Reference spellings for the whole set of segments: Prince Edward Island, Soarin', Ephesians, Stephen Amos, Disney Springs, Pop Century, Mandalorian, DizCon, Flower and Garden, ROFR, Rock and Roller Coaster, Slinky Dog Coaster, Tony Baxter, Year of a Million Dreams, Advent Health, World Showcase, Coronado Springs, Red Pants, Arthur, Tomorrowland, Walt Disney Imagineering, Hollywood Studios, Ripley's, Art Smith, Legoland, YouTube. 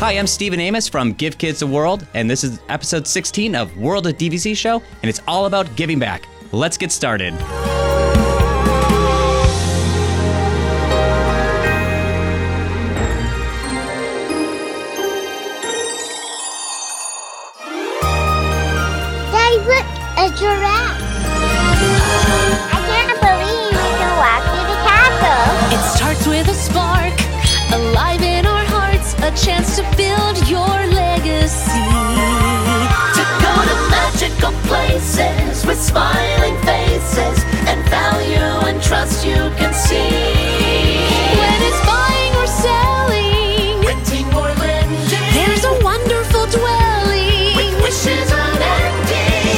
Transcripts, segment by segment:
Hi, I'm Stephen Amos from Give Kids the World, and this is episode 16 of World of DVC Show, and it's all about giving back. Let's get started. Chance to build your legacy, to go to magical places with smiling faces and value and trust you can see. When it's buying or selling, renting or lending, there's a wonderful dwelling with wishes unending.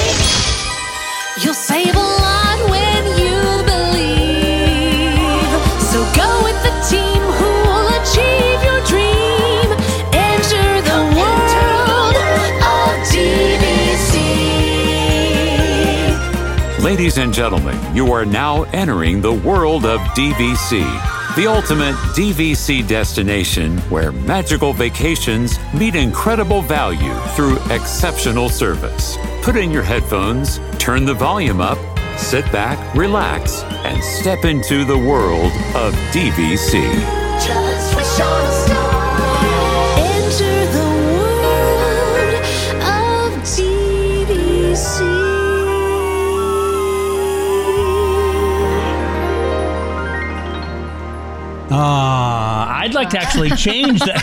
You'll save a lot when you believe, so go with the team who will achieve your dreams. Ladies and gentlemen, you are now entering the world of DVC, the ultimate DVC destination where magical vacations meet incredible value through exceptional service. Put in your headphones, turn the volume up, sit back, relax, and step into the world of DVC. Just wish on a star. Enter the world of DVC. I'd like to actually change that.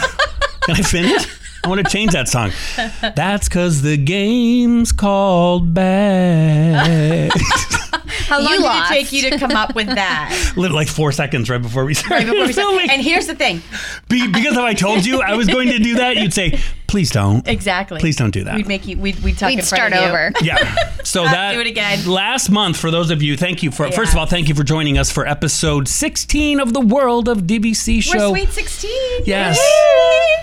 Can I finish? I want to change that song. That's because the game's called back. How long did it take you to come up with that? Like 4 seconds right before we started. And here's the thing. Because if I told you I was going to do that, you'd say, please don't. Exactly. Please don't do that. We'd start over. Yeah. So that do it again. Last month, for those of you, first of all, thank you for joining us for episode 16 of the World of DVC Show. We're sweet 16. Yes.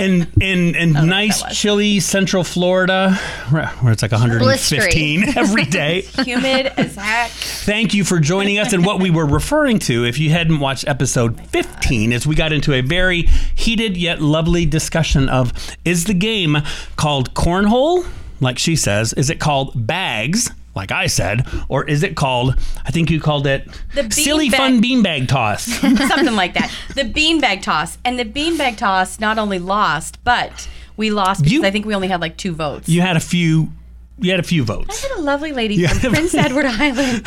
Yay! In nice chilly Central Florida, where it's like 115 every day. Humid as heck. Thank you for joining us. And what we were referring to, if you hadn't watched episode 15, is we got into a very heated yet lovely discussion of, is the game called cornhole, like she says, is it called bags, like I said, or is it called, I think you called it, the silly fun beanbag toss. Something like that. The beanbag toss. And the beanbag toss not only lost, but we lost because I think we only had like 2 votes. You had a few votes. I had a lovely lady from Prince Edward Island,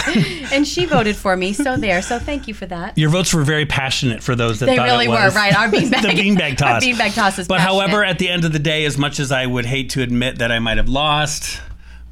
and she voted for me. So thank you for that. Your votes were very passionate for those that they thought really it was. Were right. Our beanbag, the beanbag toss. Our beanbag toss is. But passionate. However, at the end of the day, as much as I would hate to admit that I might have lost,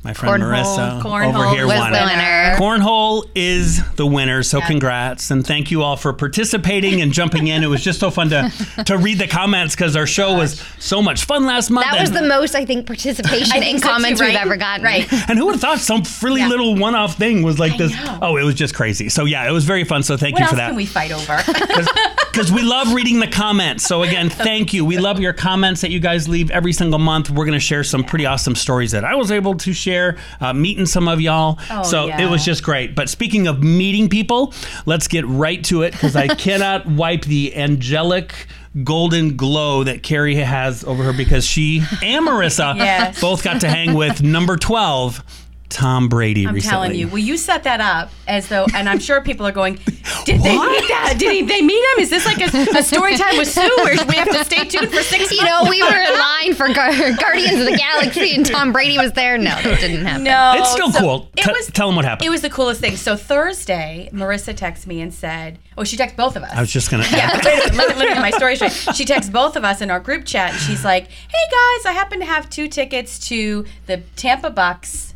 my friend Marissa over here won it. Cornhole is the winner, so congrats. And thank you all for participating and jumping in. It was just so fun to read the comments because our show was so much fun last month. That was the most, I think, participation in comments we've ever gotten. Right. And who would have thought some really little one-off thing was like this? Oh, it was just crazy. So yeah, it was very fun. So thank you for that. What else can we fight over? Because we love reading the comments. So again, thank you. We love your comments that you guys leave every single month. We're going to share some pretty awesome stories that I was able to share, meeting some of y'all. It was just great. But speaking of meeting people, let's get right to it because I cannot wipe the angelic golden glow that Carrie has over her because she and Marissa both got to hang with number 12, Tom Brady recently. I'm telling you. Well, you set that up as though, and I'm sure people are going, did they meet that? Did they meet him? Is this like a story time with Sue where we have to stay tuned for 6 months? You know, we were in line for Guardians of the Galaxy and Tom Brady was there. No, that didn't happen. No. It's still cool. Tell them what happened. It was the coolest thing. So Thursday, Marissa texted me and said, she texted both of us. I was just going to. Yeah, let me get my story straight. She texted both of us in our group chat and she's like, hey guys, I happen to have 2 tickets to the Tampa Bay Bucs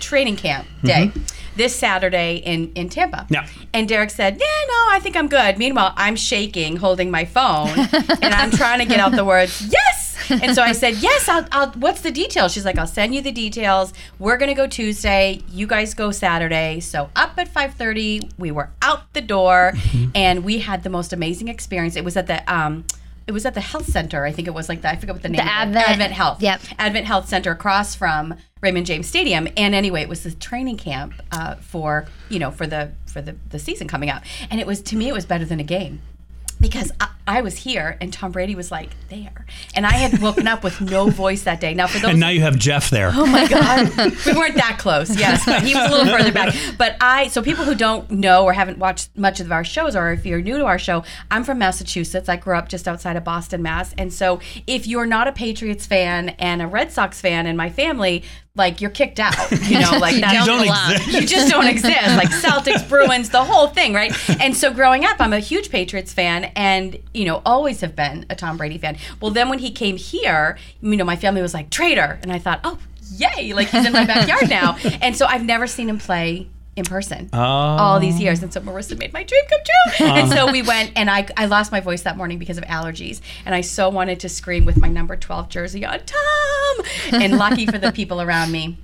training camp day this Saturday in Tampa. Yeah. And Derek said, no, I think I'm good. Meanwhile, I'm shaking, holding my phone, and I'm trying to get out the words, yes! And so I said, yes, I'll what's the details? She's like, I'll send you the details. We're going to go Tuesday. You guys go Saturday. So up at 5:30, we were out the door, and we had the most amazing experience. It was at the... It was at the health center, I think it was like that. I forget what the name was. Advent Health. Yep. Advent Health Center across from Raymond James Stadium. And anyway, it was the training camp for the season coming up. And it was, to me, it was better than a game because I was here and Tom Brady was like there. And I had woken up with no voice that day. Now for those And now you have Jeff there. Oh my God. We weren't that close, yes. But he was a little further back. But so people who don't know or haven't watched much of our shows, or if you're new to our show, I'm from Massachusetts. I grew up just outside of Boston, Mass. And so if you're not a Patriots fan and a Red Sox fan in my family, like, you're kicked out, you know, like that. You just don't exist. Like Celtics, Bruins, the whole thing, right? And so growing up, I'm a huge Patriots fan and, you know, always have been a Tom Brady fan. Well, then when he came here, you know, my family was like, traitor. And I thought, oh, yay, like he's in my backyard now. And so I've never seen him play in person all these years. And so Marissa made my dream come true. And so we went, and I lost my voice that morning because of allergies. And I so wanted to scream with my number 12 jersey on, Tom! And lucky for the people around me,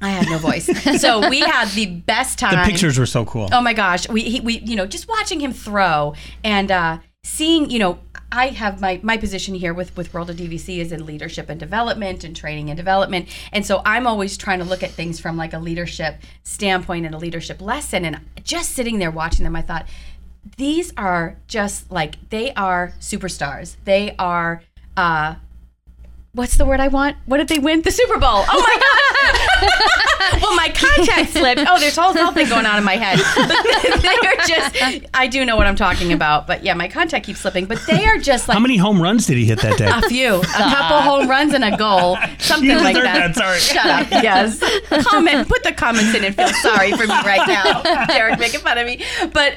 I had no voice. So we had the best time. The pictures were so cool. Oh my gosh. We you know, just watching him throw and seeing, you know, I have my position here with World of DVC is in leadership and development and training and development. And so I'm always trying to look at things from like a leadership standpoint and a leadership lesson. And just sitting there watching them, I thought, these are just like, they are superstars. They are, what's the word I want? What did they win? The Super Bowl. Oh my God. Well, my context slipped. Oh, there's a whole thing going on in my head. But they are just, I do know what I'm talking about. But yeah, my contact keeps slipping. But they are just like. How many home runs did he hit that day? A few. A couple home runs and a goal. Something like that. Sorry. Shut up. Yes. Comment. Put the comments in and feel sorry for me right now. Derek making fun of me. But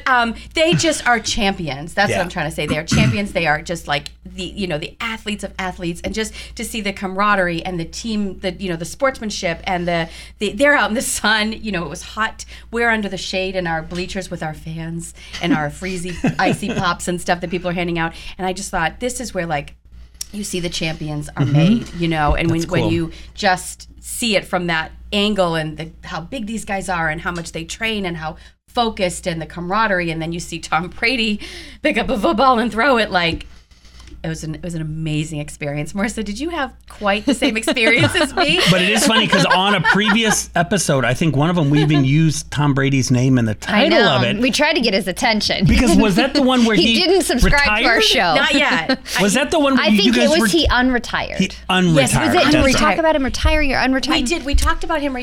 they just are champions. That's what I'm trying to say. They are champions. They are just like the, you know, the athletes of athletes. And just to see the camaraderie and the team, the, you know, the sportsmanship and the they're out in the sun, you know, it was hot, we're under the shade in our bleachers with our fans and our freezy icy pops and stuff that people are handing out. And I just thought, this is where like you see the champions are made, you know. And when you just see it from that angle and how big these guys are and how much they train and how focused and the camaraderie, and then you see Tom Brady pick up a football and throw it, like It was an amazing experience. Marissa, did you have quite the same experience as me? But it is funny because on a previous episode, I think one of them, we even used Tom Brady's name in the title of it. We tried to get his attention. Because was that the one where he didn't subscribe retired? To our show? Not yet. Was that the one where you guys were? I think it was he unretired. He unretired. Yes, was it? Did we talk about him retiring or unretiring? We did. We talked about him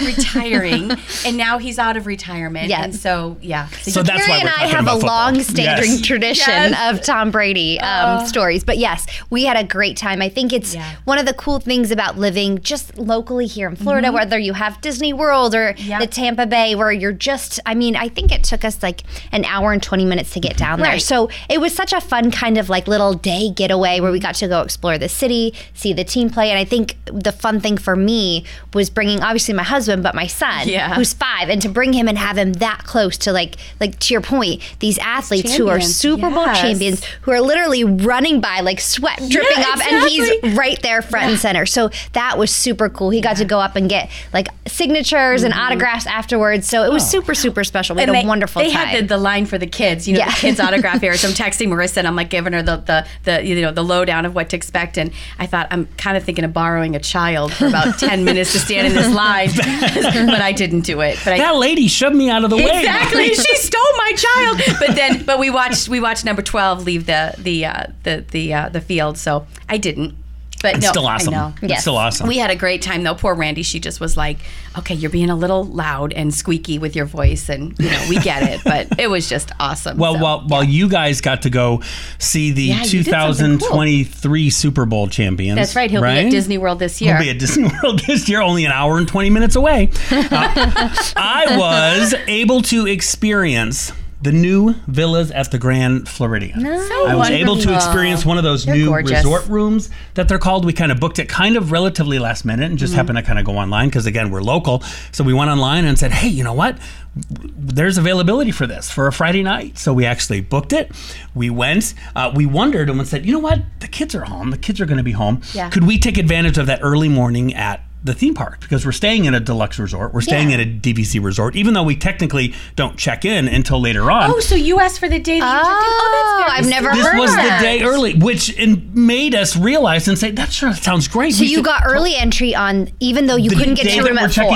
retiring, and now he's out of retirement. Yes. And so, yeah. So that's Carrie why we're talking about football. And I have a long-standing tradition of Tom Brady stories. But yes, we had a great time. I think it's one of the cool things about living just locally here in Florida, whether you have Disney World or the Tampa Bay, where you're just, I mean, I think it took us like an hour and 20 minutes to get down there. So it was such a fun kind of like little day getaway where we got to go explore the city, see the team play. And I think the fun thing for me was bringing, obviously my husband, but my son, who's 5, and to bring him and have him that close to like to your point, these athletes who are Super Bowl champions, who are literally running by like sweat dripping off, and he's right there front and center. So that was super cool. He got to go up and get like signatures and autographs afterwards. So it was super special. We had a wonderful time. They had the line for the kids, you know, the kids autograph here. So I'm texting Marissa and I'm like giving her the you know, the lowdown of what to expect. And I thought, I'm kind of thinking of borrowing a child for about 10 minutes to stand in this line, but I didn't do it. But that lady shoved me out of the way. Exactly, she stole my child. But then, we watched number 12 leave the field, so I didn't. But it's still awesome. I know. Yes. It's still awesome. We had a great time though. Poor Randy, she just was like, okay, you're being a little loud and squeaky with your voice, and you know, we get it, but it was just awesome. Well, so, while you guys got to go see the 2023 Super Bowl champions. That's right. He'll be at Disney World this year. He'll be at Disney World this year, only an hour and 20 minutes away. I was able to experience the new villas at the Grand Floridian. I was able to experience one of those resort rooms that they're called. We kind of booked it kind of relatively last minute and just happened to kind of go online because, again, we're local. So we went online and said, hey, you know what? There's availability for this for a Friday night. So we actually booked it. We went. We wondered and said, you know what? The kids are home. The kids are going to be home. Yeah. Could we take advantage of that early morning at the theme park, because we're staying in a deluxe resort. We're staying at a DVC resort, even though we technically don't check in until later on. Oh, so you asked for the day that you checked in? Oh, that's I've never heard of that. This was the day early, which made us realize and say, that sure sounds great. So you got early entry on, even though you couldn't get to your room at 4.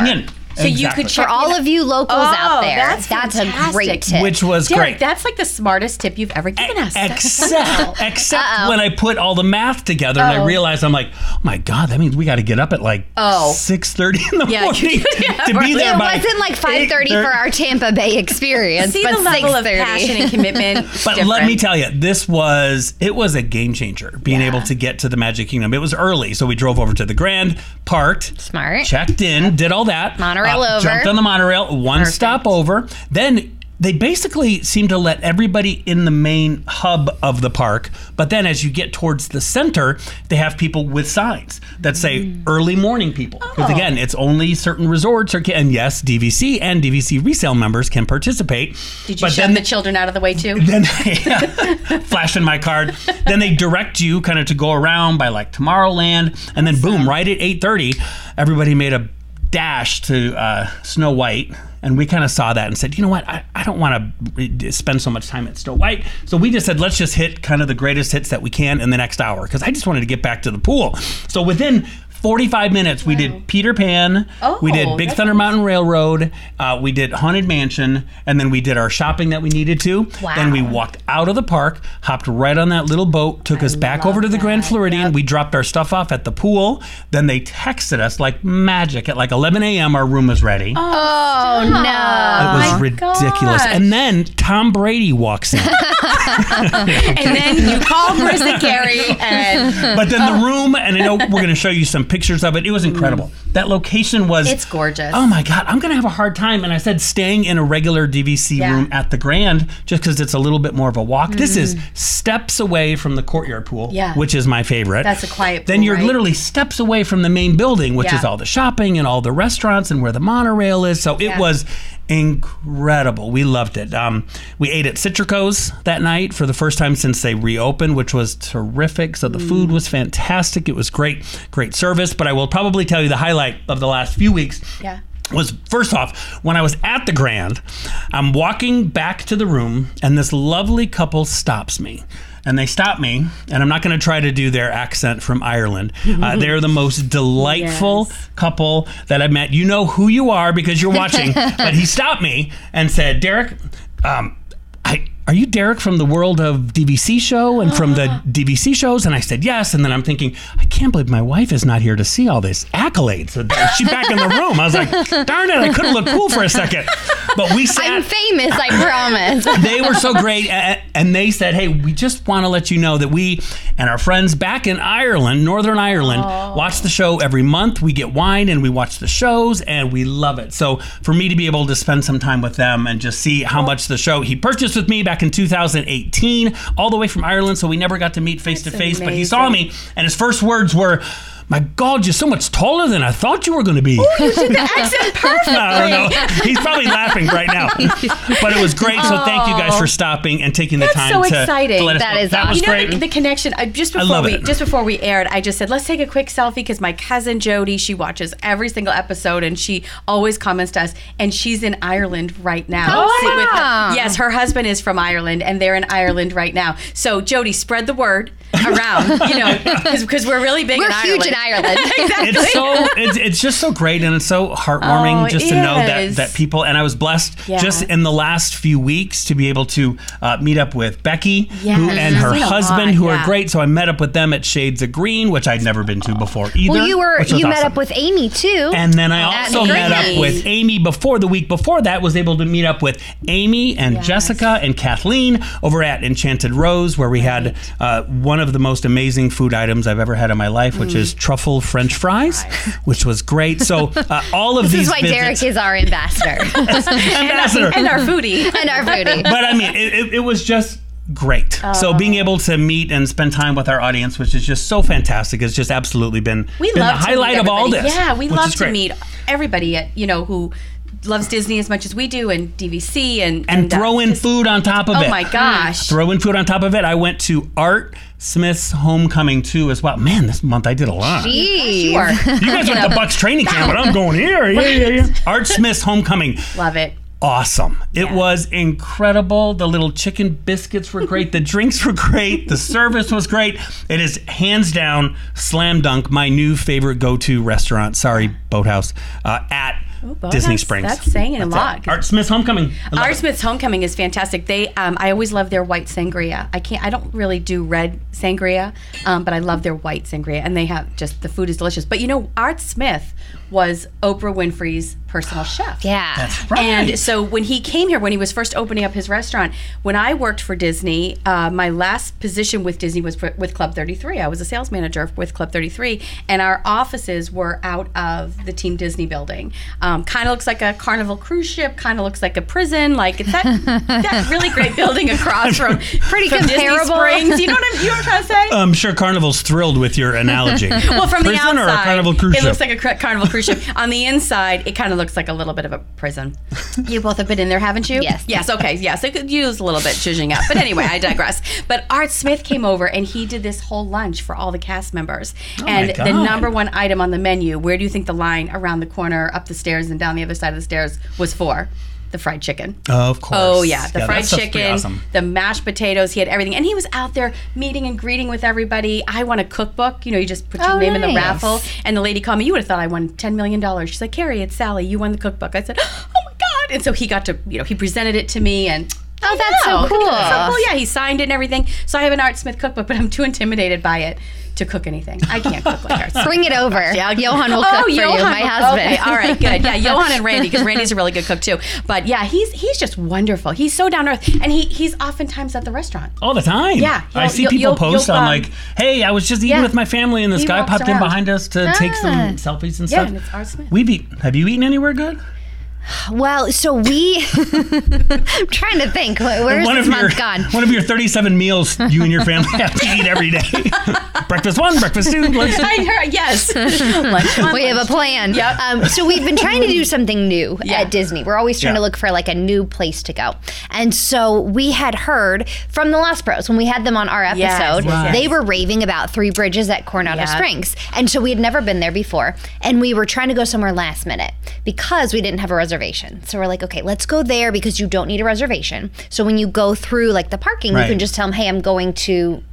So exactly. You could for all of you locals out there. That's a great tip. Which was great. That's like the smartest tip you've ever given us. Except when I put all the math together and I realized I'm like, oh my God, that means we got to get up at like 6:30 in the morning to be there by 8:30. It wasn't like 5:30 for our Tampa Bay experience. See but the level 6:30. Of passion and commitment. But let me tell you, it was a game changer being able to get to the Magic Kingdom. It was early, so we drove over to the Grand, parked, smart, checked in, did all that. Monorail over. Jumped on the monorail, one Perfect. Stop over. Then they basically seem to let everybody in the main hub of the park. But then as you get towards the center, they have people with signs that say early morning people. Because again, it's only certain resorts. And yes, DVC and DVC resale members can participate. Did you shove the children out of the way too? Then they, flashing my card. Then they direct you kind of to go around by like Tomorrowland. And then boom, right at 8:30, everybody made a dash to Snow White, and we kind of saw that and said, you know what, I don't want to spend so much time at Snow White, so we just said, let's just hit kind of the greatest hits that we can in the next hour, because I just wanted to get back to the pool. So within 45 minutes, we did Peter Pan, we did Big Thunder Mountain Railroad, we did Haunted Mansion, and then we did our shopping that we needed to. Wow. Then we walked out of the park, hopped right on that little boat, took us back over to the Grand Floridian, we dropped our stuff off at the pool, then they texted us like magic at like 11 a.m. our room was ready. Oh no. It was ridiculous. Gosh. And then Tom Brady walks in. And then you call Marissa Carey. But then the room, and I know we're going to show you some pictures of it. It was incredible. That location was... It's gorgeous. Oh my God, I'm going to have a hard time. And I said staying in a regular DVC room at the Grand, just because it's a little bit more of a walk. This is steps away from the courtyard pool, which is my favorite. That's a quiet pool, then you're literally steps away from the main building, which is all the shopping and all the restaurants and where the monorail is. So it was incredible. We loved it. We ate at Citrico's that night for the first time since they reopened, which was terrific. So the food was fantastic. It was great service. But I will probably tell you the highlight of the last few weeks was, first off, when I was at the Grand, I'm walking back to the room and this lovely couple stops me. And they stopped me, and I'm not going to try to do their accent from Ireland. They're the most delightful couple that I've met. You know who you are because you're watching. But he stopped me and said, Derek, are you Derek from the World of DVC show and from the DVC shows? And I said, yes. And then I'm thinking, I can't believe my wife is not here to see all this accolades. So she's back in the room. I was like, darn it, I couldn't look cool for a second. But we sat. I'm famous, I promise. They were so great. And they said, hey, we just want to let you know that we and our friends back in Ireland, Northern Ireland, watch the show every month. We get wine and we watch the shows and we love it. So for me to be able to spend some time with them and just see how much the show he purchased with me back in 2018, all the way from Ireland, so we never got to meet face to face, but he saw me and his first words were, my God, you're so much taller than I thought you were going to be. Oh, you did the accent perfectly. I don't know. He's probably laughing right now. But it was great, so thank you guys for stopping and taking the time to let us know. That was great. You know, the connection, just before we aired, I just said, let's take a quick selfie because my cousin Jody, she watches every single episode and she always comments to us, and she's in Ireland right now. Oh, wow. Yes, her husband is from Ireland, and they're in Ireland right now. So, Jody, spread the word around, you know, because we're really big in Ireland. Huge in Ireland. Exactly. It's just so great, and it's so heartwarming just to know that people, and I was blessed just in the last few weeks to be able to meet up with Becky and her husband who are great. So I met up with them at Shades of Green, which I'd never been to before either. Well, you met up with Amy too. And then I also met up with Amy the week before that, was able to meet up with Amy and Jessica and Kathleen over at Enchanted Rose, where we had one of the most amazing food items I've ever had in my life, which is truffle French fries, which was great. So all of these. This is why Derek is our ambassador. And our foodie. But I mean, it was just great. So being able to meet and spend time with our audience, which is just so fantastic, has just absolutely been the highlight of all this. Yeah, we love to meet everybody who loves Disney as much as we do, and DVC, and throw in food on top of it. Oh my gosh. Throw in food on top of it. I went to Art Smith's Homecoming too as well. Man, this month I did a lot. Jeez. You guys went to Bucks training camp, but I'm going here. Yeah. Art Smith's Homecoming. Love it. Awesome. It was incredible. The little chicken biscuits were great. The drinks were great. The service was great. It is hands down, slam dunk, my new favorite go-to restaurant. Sorry, Boathouse. At Disney Springs. That's saying a lot. Art Smith's Homecoming. Art Smith's Homecoming is fantastic. They, I always love their white sangria. I don't really do red sangria, but I love their white sangria, and they have just the food is delicious. But you know, Art Smith was Oprah Winfrey's personal chef. Yeah, that's right. And so when he came here, when he was first opening up his restaurant, when I worked for Disney, my last position with Disney was with Club 33. I was a sales manager with Club 33, and our offices were out of the Team Disney building. Kind of looks like a Carnival cruise ship, kind of looks like a prison, like it's that really great building across from pretty comparable Disney Springs. You know what I'm trying to say? I'm sure Carnival's thrilled with your analogy. Well, from the outside, or a Carnival cruise ship? It looks like a Carnival cruise ship. On the inside, it kind of looks like a little bit of a prison. You both have been in there, haven't you? Yes. Okay. Yes. It could use a little bit zhuzhing up. But anyway, I digress. But Art Smith came over and he did this whole lunch for all the cast members. Oh, and the number one item on the menu, where do you think the line around the corner, up the stairs, and down the other side of the stairs was for? The fried chicken. Oh, of course. Oh, yeah. The fried chicken, awesome. The mashed potatoes. He had everything. And he was out there meeting and greeting with everybody. I won a cookbook. You know, you just put your name in the raffle. And the lady called me. You would have thought I won $10 million. She's like, Carrie, it's Sally. You won the cookbook. I said, oh, my God. And so he got to, you know, he presented it to me. And oh, that's so cool. Yeah, he signed it and everything. So I have an Art Smith cookbook, but I'm too intimidated by it to cook anything. I can't cook like ours. Bring it over. Yeah, Johan will cook for you, my husband. Okay, all right, good. Yeah, Johan and Randy, because Randy's a really good cook too. But yeah, he's just wonderful. He's so down to earth, and he's oftentimes at the restaurant. All the time. Yeah. I see people post on like, hey, I was just eating with my family, and this guy popped in behind us to take some selfies and stuff. Yeah, and it's Art Smith. Have you eaten anywhere good? Well, so we... I'm trying to think. Where's this month gone? One of your 37 meals you and your family have to eat every day. Breakfast one, breakfast two, lunch two. Yes. We have a plan. Yep. So we've been trying to do something new at Disney. We're always trying to look for like a new place to go. And so we had heard from the Lost Bros when we had them on our episode. Yes, right. They were raving about Three Bridges at Coronado Springs. And so we had never been there before. And we were trying to go somewhere last minute because we didn't have a reservation. So we're like, okay, let's go there because you don't need a reservation. So when you go through like the parking, you can just tell them, hey, I'm going to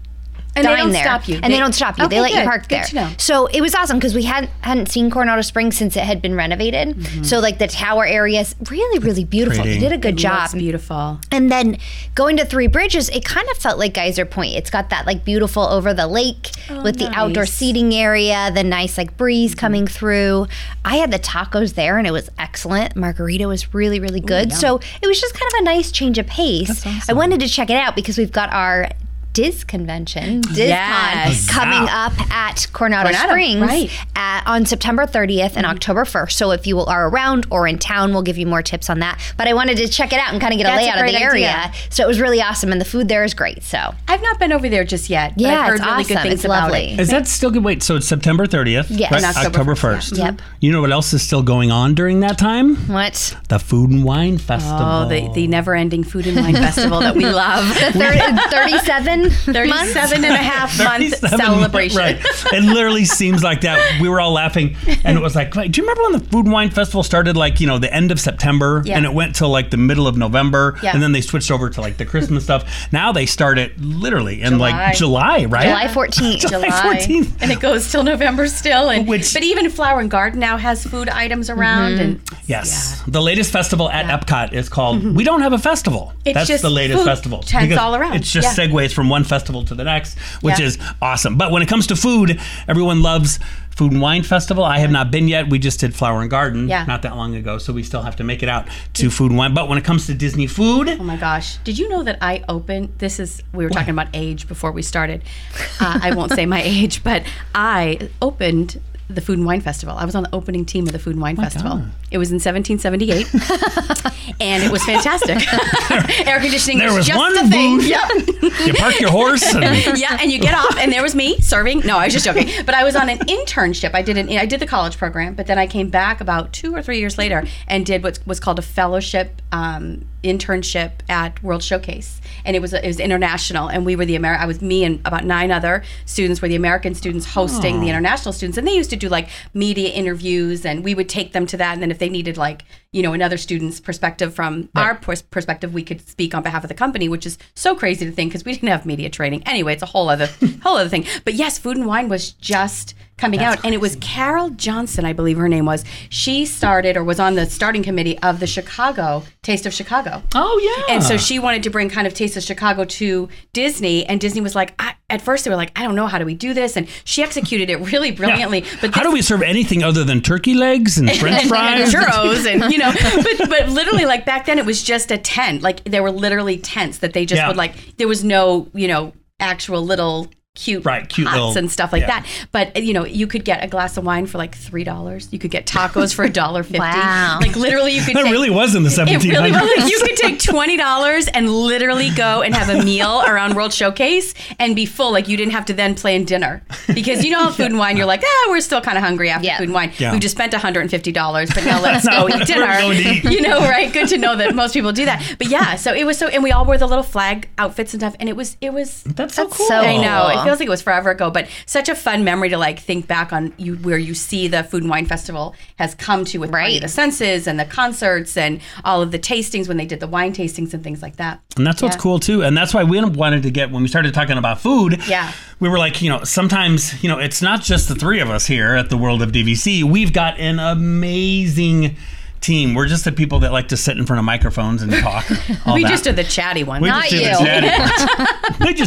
dine there. And they don't stop you. They let you park there. So it was awesome because we hadn't seen Coronado Springs since it had been renovated. Mm-hmm. So like the tower area is really, really beautiful. They did a good job. It's beautiful. And then going to Three Bridges, it kind of felt like Geyser Point. It's got that like beautiful over the lake with the outdoor seating area, the nice like breeze coming through. I had the tacos there and it was excellent. Margarita was really, really good. Ooh, so it was just kind of a nice change of pace. Awesome. I wanted to check it out because we've got our DizCon coming up at Coronado Springs on September 30th and October 1st. So if you are around or in town, we'll give you more tips on that. But I wanted to check it out and kind of get a layout of the area. So it was really awesome, and the food there is great. So I've not been over there just yet. But I've heard it's really good things about it. Is that still good? Wait, so it's September 30th, and October 1st. Yeah. Yep. You know what else is still going on during that time? What? The Food and Wine Festival. Oh, the never-ending Food and Wine Festival that we love. The 37 and a half month celebration. Right. It literally seems like that. We were all laughing, and it was like, do you remember when the Food and Wine Festival started, like, you know, the end of September, and it went till like the middle of November, and then they switched over to like the Christmas stuff. Now they start it literally in like July, right? July 14th. And it goes till November still. And but even Flower and Garden now has food items around. Mm-hmm. And yes. Yeah. The latest festival at Epcot is called We Don't Have a Festival. That's the latest festival. Tents all around. It's just segues from one festival to the next, which is awesome. But when it comes to food, everyone loves Food and Wine Festival. I have not been yet. We just did Flower and Garden not that long ago, so we still have to make it out to Food and Wine. But when it comes to Disney food... Oh my gosh. Did you know that I opened... We were talking about age before we started. I won't say my age, but I opened the Food and Wine Festival. I was on the opening team of the Food and Wine Festival. God. It was in 1778, and it was fantastic. Air conditioning was just the thing. Yep. You park your horse. And you get off, and there was me serving. No, I was just joking. But I was on an internship. I did the college program, but then I came back about 2 or 3 years later and did what was called a fellowship internship at World Showcase, and it was international, and we were me and about 9 other students were the American students hosting the international students, and they used to do like media interviews, and we would take them to that, and then if they needed like, you know, another student's perspective from our perspective, we could speak on behalf of the company, which is so crazy to think because we didn't have media training. Anyway, it's a whole other thing. But yes, Food and Wine was just coming out. Crazy. And it was Carol Johnson, I believe her name was. She started or was on the starting committee of the Chicago, Taste of Chicago. Oh, yeah. And so she wanted to bring kind of Taste of Chicago to Disney. And Disney was like, at first they were like, I don't know, how do we do this? And she executed it really brilliantly. Yeah. But how do we serve anything other than turkey legs and french fries? And churros and, you know. But literally, like, back then it was just a tent. Like, there were literally tents that they just would, like, there was no, you know, actual little... cute pots little, and stuff like that. But, you know, you could get a glass of wine for like $3. You could get tacos for $1.50. Wow. Like, literally, you could that take... That really was in the 1700s. It really was. You could take $20 and literally go and have a meal around World Showcase and be full. Like, you didn't have to then plan dinner. Because, you know, Food and Wine, you're like, we're still kind of hungry after Food and Wine. Yeah. We just spent $150, but now let's go eat dinner. We're going to eat. You know, right? Good to know that most people do that. But, yeah, so it was so... And we all wore the little flag outfits and stuff. And it was... That's so cool. I know. It feels like it was forever ago, but such a fun memory to like think back on where you see the Food and Wine Festival has come to with the senses and the concerts and all of the tastings when they did the wine tastings and things like that. And that's what's cool too. And that's why we wanted to get, when we started talking about food, we were like, you know, sometimes, you know, it's not just the three of us here at the World of DVC. We've got an amazing team. We're just the people that like to sit in front of microphones and talk. Just do the chatty one. We just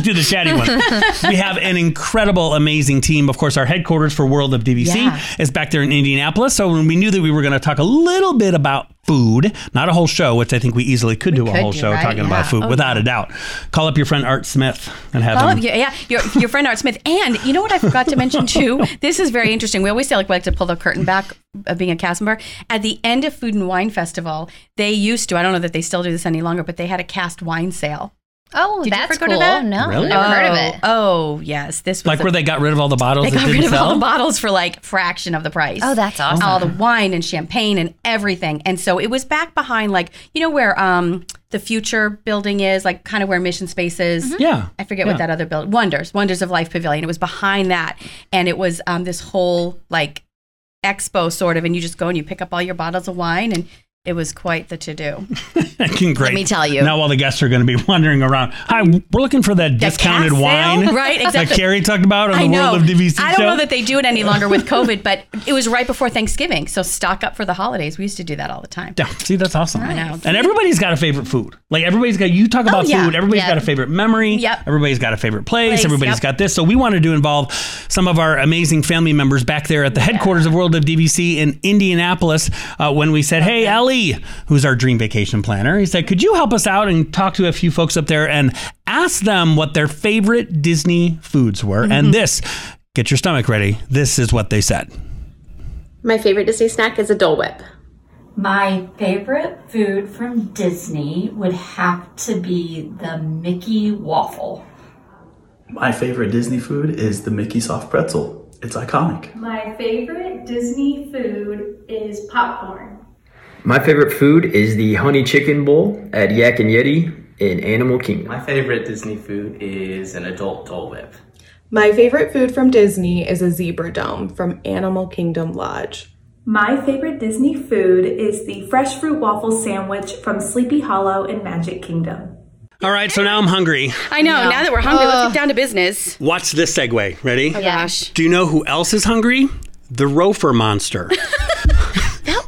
do the chatty one. We have an incredible, amazing team. Of course, our headquarters for World of DVC is back there in Indianapolis. So when we knew that we were going to talk a little bit about food, not a whole show, which I think we easily could do a whole show talking about food without a doubt. Call up your friend Art Smith and have him. Your friend Art Smith. And you know what I forgot to mention too? This is very interesting. We always say, like, we like to pull the curtain back of being a cast member. At the end of Food and Wine Festival, they used to, I don't know that they still do this any longer, but they had a cast wine sale. Oh, did that's you cool. That? No, really? Never heard of it. Oh, yes. This was like where they got rid of all the bottles. They got rid of all the bottles for like fraction of the price. Oh, that's awesome. All the wine and champagne and everything. And so it was back behind, like, you know, where the Future building is, like kind of where Mission Space is. Mm-hmm. Yeah. I forget what that other building, Wonders of Life Pavilion. It was behind that. And it was this whole like expo sort of, and you just go and you pick up all your bottles of wine, and it was quite the to-do. Great. Let me tell you. Now all the guests are going to be wandering around. Hi, we're looking for that discounted wine that Carrie talked about on the World of DVC show. I don't know that they do it any longer with COVID, but it was right before Thanksgiving. So stock up for the holidays. We used to do that all the time. Yeah, see, that's awesome. I know. And everybody's got a favorite food. Like, everybody's got, you talk about food, everybody's got a favorite memory. Yep. Everybody's got a favorite place. Everybody's got this. So we wanted to involve some of our amazing family members back there at the headquarters of World of DVC in Indianapolis when we said, hey, Allie, who's our dream vacation planner, he said, could you help us out and talk to a few folks up there and ask them what their favorite Disney foods were? Mm-hmm. And this, get your stomach ready, this is what they said. My favorite Disney snack is a Dole Whip. My favorite food from Disney would have to be the Mickey waffle. My favorite Disney food is the Mickey soft pretzel. It's iconic. My favorite Disney food is popcorn. My favorite food is the honey chicken bowl at Yak and Yeti in Animal Kingdom. My favorite Disney food is an adult Dole Whip. My favorite food from Disney is a zebra dome from Animal Kingdom Lodge. My favorite Disney food is the fresh fruit waffle sandwich from Sleepy Hollow in Magic Kingdom. All right, so now I'm hungry. I know. No. Now that we're hungry, let's get down to business. Watch this segue. Ready? Oh, gosh. Do you know who else is hungry? The Rofer Monster.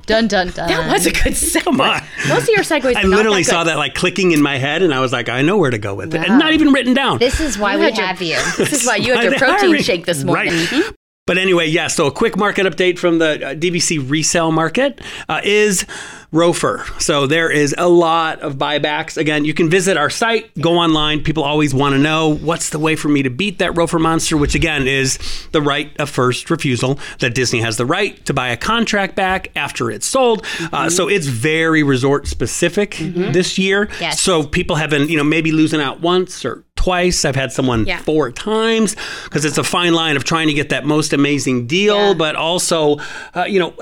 Dun, dun, dun. That was a good segue. Come on. Most of your segues I literally saw that like clicking in my head, and I was like, I know where to go with it. And not even written down. This is why we have you. This is why you had your protein shake this morning. Right. Mm-hmm. But anyway, so a quick market update from the DVC resale market is Rofer. So there is a lot of buybacks. Again, you can visit our site, go online. People always want to know, what's the way for me to beat that Rofer monster, which again is the right of first refusal, that Disney has the right to buy a contract back after it's sold. Mm-hmm. So it's very resort specific this year. Yes. So people have been, you know, maybe losing out once or twice. I've had someone 4 times, because it's a fine line of trying to get that most amazing deal, but also, you know,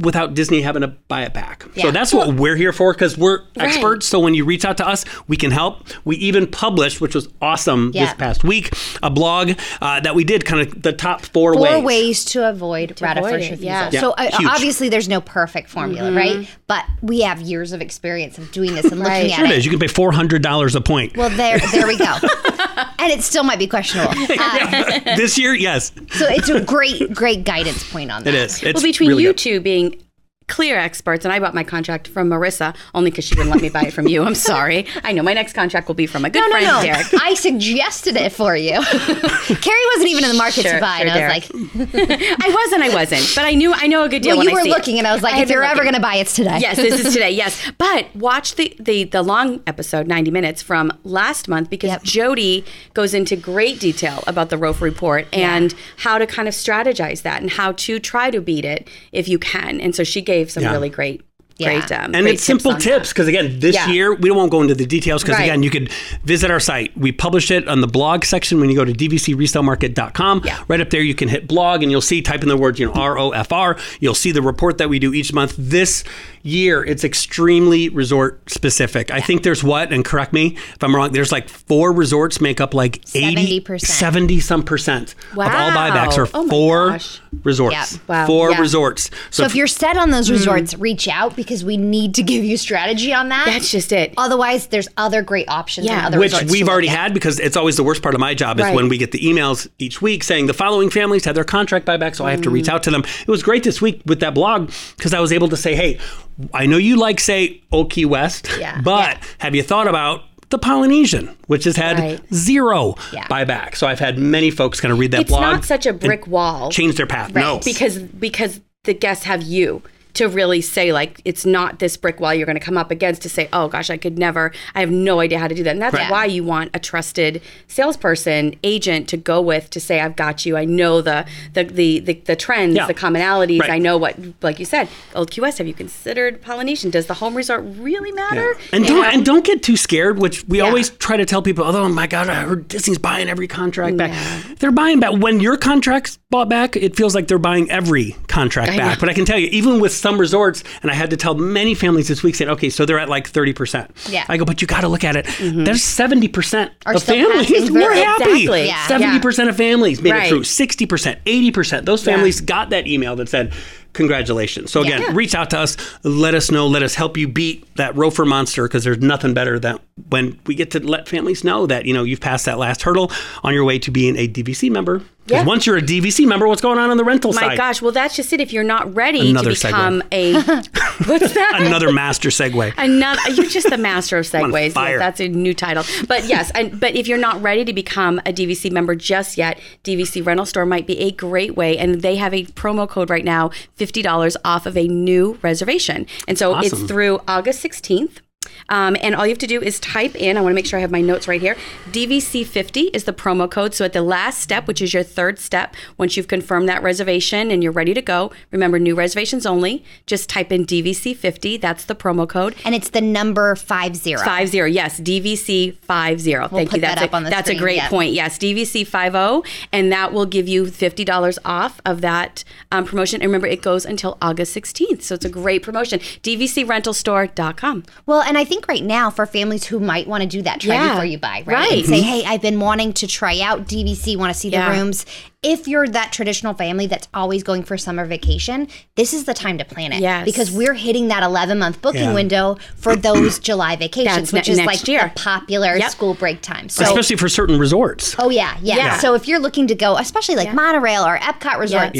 without Disney having to buy it back. Yeah. So that's what we're here for, because we're experts. So when you reach out to us, we can help. We even published, which was awesome this past week, a blog that we did kind of the top four ways to avoid ratification. Yeah. So obviously there's no perfect formula, right? But we have years of experience of doing this and looking at it. Sure is. You can pay $400 a point. Well, there we go. And it still might be questionable. This year, yes. So it's a great guidance point on that. It is. It's between really you two being clear experts, and I bought my contract from Marissa only because she wouldn't let me buy it from you. I'm sorry. I know my next contract will be from a good friend, Derek. I suggested it for you. Carrie wasn't even in the market to buy, and I was like, I wasn't. But I know a good deal. Well, you were looking, and I was like, if you're ever going to buy, it's today. Yes, this is today. Yes, but watch the long episode, 90 minutes from last month, because Jody goes into great detail about the Rofe report and how to kind of strategize that and how to try to beat it if you can. And so she gave some really great and great it's simple tips, because again this year we won't go into the details, because again you could visit our site. We published it on the blog section. When you go to dvcresalemarket.com, right up there you can hit blog, and you'll see, type in the word ROFR, you'll see the report that we do each month. This year it's extremely resort specific. I think there's and correct me if I'm wrong, there's like four resorts make up like 70 some percent of all buybacks are resorts. Four resorts. So if you're set on those resorts, reach out, because we need to give you strategy on that. That's just it. Otherwise, there's other great options and other resorts. Which we've already had, because it's always the worst part of my job is when we get the emails each week saying the following families had their contract buyback, so I have to reach out to them. It was great this week with that blog, because I was able to say, hey, I know you like, say, Old Key West, but have you thought about the Polynesian, which has had zero buyback? So I've had many folks kind of read that blog. It's not such a brick wall. Change their path. Right. No. Because the guests have you to really say, like, it's not this brick wall you're going to come up against to say, oh, gosh, I have no idea how to do that. And that's why you want a trusted salesperson, agent to go with, to say, I've got you. I know the trends, the commonalities. Right. I know what, like you said, Old Key West, have you considered Polynesian? Does the home resort really matter? Yeah. And don't get too scared, which we always try to tell people, oh, my God, I heard Disney's buying every contract back. Yeah. They're buying back. When your contract's bought back, it feels like they're buying every contract back. But I can tell you, even with some resorts, and I had to tell many families this week, saying, okay, so they're at like 30%. Yeah. I go, but you got to look at it. Mm-hmm. There's 70% of families were happy. Exactly. Yeah. 70% of families made it through. 60%, 80%. Those families got that email that said, congratulations. So again, reach out to us. Let us know. Let us help you beat that Rofer monster, because there's nothing better than when we get to let families know that, you know, you've passed that last hurdle on your way to being a DVC member. Because once you're a DVC member, what's going on the rental side? My gosh. Well, that's just it. If you're not ready to become what's that? Another master segue. You're just the master of segues. Yes, that's a new title. But yes, but if you're not ready to become a DVC member just yet, DVC Rental Store might be a great way. And they have a promo code right now, $50 off of a new reservation. And so it's through August 16th. And all you have to do is type in, I want to make sure I have my notes right here, DVC50 is the promo code. So at the last step, which is your third step, once you've confirmed that reservation and you're ready to go, remember, new reservations only, just type in DVC50. That's the promo code. And it's the number 50. 50, yes, DVC50. Thank you. That's a great point. Yes, DVC50. And that will give you $50 off of that promotion. And remember, it goes until August 16th. So it's a great promotion. DVCrentalstore.com. Well, and I think right now for families who might want to do that, try before you buy, right? And say, hey, I've been wanting to try out DVC, want to see the rooms. If you're that traditional family that's always going for summer vacation, this is the time to plan it. Yes. Because we're hitting that 11-month booking window for those July vacations, which is like the popular school break time. So, especially for certain resorts. Oh, yeah. So if you're looking to go, especially like Monorail or Epcot resorts,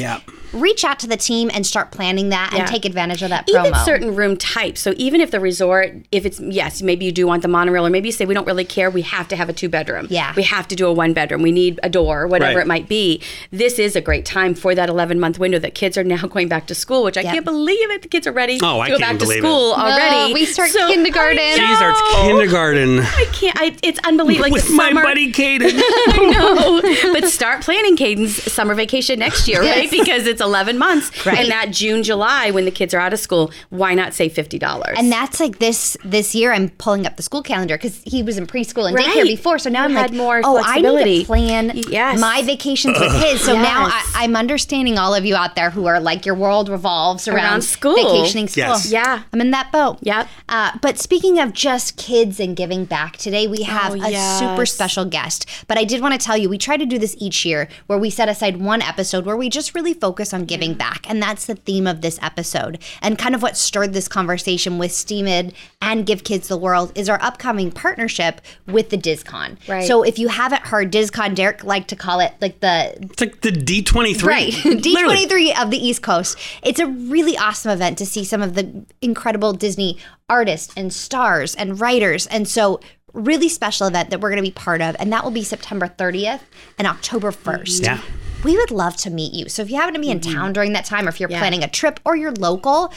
reach out to the team and start planning that and take advantage of that promo. Even certain room types. So even if the resort, if it's, maybe you do want the Monorail, or maybe you say, we don't really care, we have to have a 2-bedroom. Yeah. We have to do a 1-bedroom. We need a door, whatever it might be. This is a great time for that 11-month window that kids are now going back to school, which I can't believe it. The kids are ready to go back to school already. No, we start kindergarten. She starts kindergarten. I can't. It's unbelievable. With like the summer, my buddy Kaden. I know. let's start planning Caden's summer vacation next year, right? Because it's 11 months. Right. And that June, July, when the kids are out of school, why not say $50? And that's like this year, I'm pulling up the school calendar because he was in preschool and daycare before. So now I'm like, more flexibility. I need to plan my vacations with his. So now I'm understanding all of you out there who are like, your world revolves around school. Vacationing school. Yes. Yeah. I'm in that boat. Yep. But speaking of just kids and giving back, today we have a super special guest. But I did want to tell you, we try to do this each year where we set aside one episode where we just really focus on giving back. And that's the theme of this episode. And kind of what stirred this conversation with STEAMID and Give Kids the World is our upcoming partnership with the DizCon. Right. So if you haven't heard, DizCon, Derek liked to call it like the... It's like the D23. Right. D23 Literally. Of the East Coast. It's a really awesome event to see some of the incredible Disney artists and stars and writers. And so... really special event that we're going to be part of, and that will be September 30th and October 1st. Yeah. We would love to meet you. So if you happen to be in town during that time, or if you're planning a trip or you're local,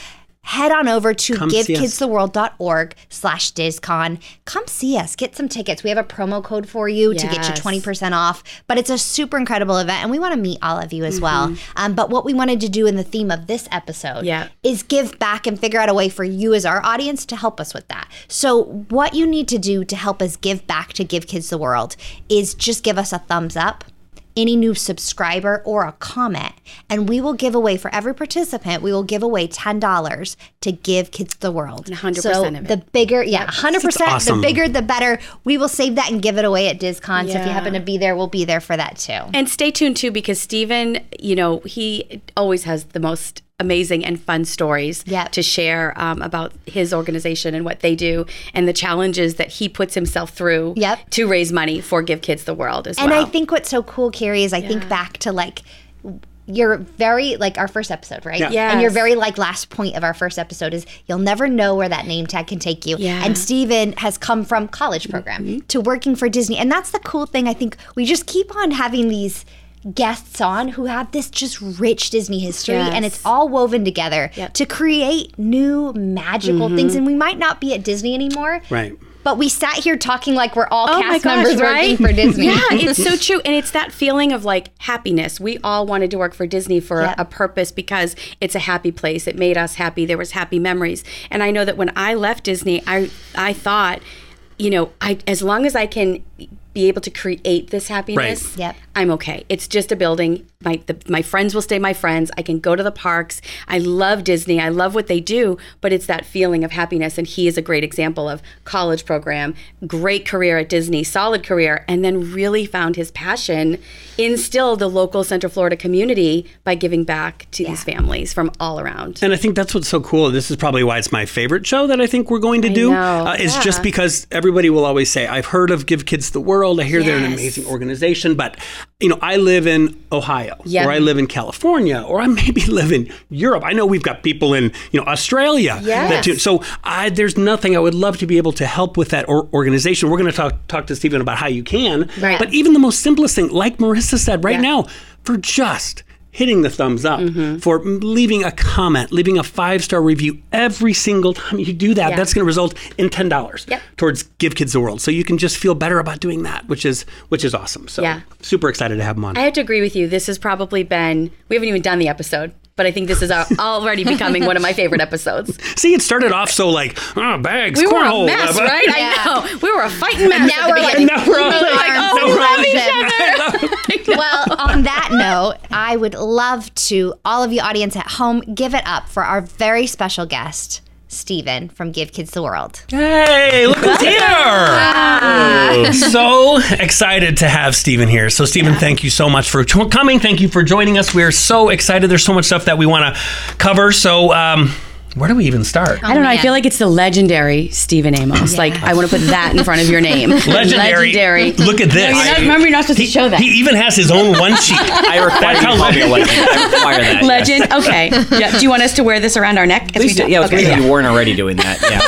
head on over to givekidstheworld.org/DizCon. Come see us. Get some tickets. We have a promo code for you to get you 20% off. But it's a super incredible event, and we want to meet all of you as well. But what we wanted to do in the theme of this episode is give back and figure out a way for you as our audience to help us with that. So what you need to do to help us give back to Give Kids the World is just give us a thumbs up, any new subscriber, or a comment, and we will give away, for every participant, we will give away $10 to Give Kids the World. 100% so of it. The bigger, 100%, awesome. The bigger, the better. We will save that and give it away at DizCon, so if you happen to be there, we'll be there for that too. And stay tuned too, because Stephen, you know, he always has the most amazing and fun stories to share about his organization and what they do and the challenges that he puts himself through to raise money for Give Kids the World as well. And I think what's so cool, Carrie, is I think back to like... you're very, like our first episode, right? Yeah. Yes. And you're very, like, last point of our first episode is you'll never know where that name tag can take you. Yeah. And Stephen has come from college program to working for Disney. And that's the cool thing. I think we just keep on having these guests on who have this just rich Disney history, and it's all woven together to create new magical things. And we might not be at Disney anymore. Right. But we sat here talking like we're all cast members working for Disney. Yeah, it's so true. And it's that feeling of like happiness. We all wanted to work for Disney for a purpose because it's a happy place. It made us happy. There was happy memories. And I know that when I left Disney, I thought, you know, as long as I can be able to create this happiness, I'm okay. It's just a building. My friends will stay my friends. I can go to the parks. I love Disney. I love what they do, but it's that feeling of happiness. And he is a great example of college program, great career at Disney, solid career, and then really found his passion in still the local Central Florida community by giving back to these families from all around. And I think that's what's so cool. This is probably why it's my favorite show that I think we're going to do. It's just because everybody will always say, I've heard of Give Kids the World. I hear they're an amazing organization, but you know, I live in Ohio, or I live in California, or I maybe live in Europe. I know we've got people in, you know, Australia. That too. So there's nothing I would love to be able to help with that organization. We're going to talk to Stephen about how you can, but even the most simplest thing, like Marissa said right now, for just hitting the thumbs up, for leaving a comment, leaving a 5-star review every single time you do that, that's gonna result in $10 towards Give Kids the World. So you can just feel better about doing that, which is awesome. So super excited to have him on. I have to agree with you. This has probably been, we haven't even done the episode, but I think this is already becoming one of my favorite episodes. See, it started off so like, bags, we were a mess, right? I know. We were a fighting mess. Now we're like, we love each other. Well, on that note, I would love to, all of you audience at home, give it up for our very special guest, Stephen from Give Kids the World. Hey, look who's here! So excited to have Stephen here. So Stephen, thank you so much for coming. Thank you for joining us. We are so excited. There's so much stuff that we want to cover. So where do we even start? I don't know. I feel like it's the legendary Stephen Amos. Yeah. Like, I want to put that in front of your name. Legendary. Look at this. Remember, you're not supposed to show that. He even has his own one sheet. I require you to call me a legend. I require that. Legend? Yes. Okay. Yeah. Do you want us to wear this around our neck? It's going to be worn already doing that. Yeah.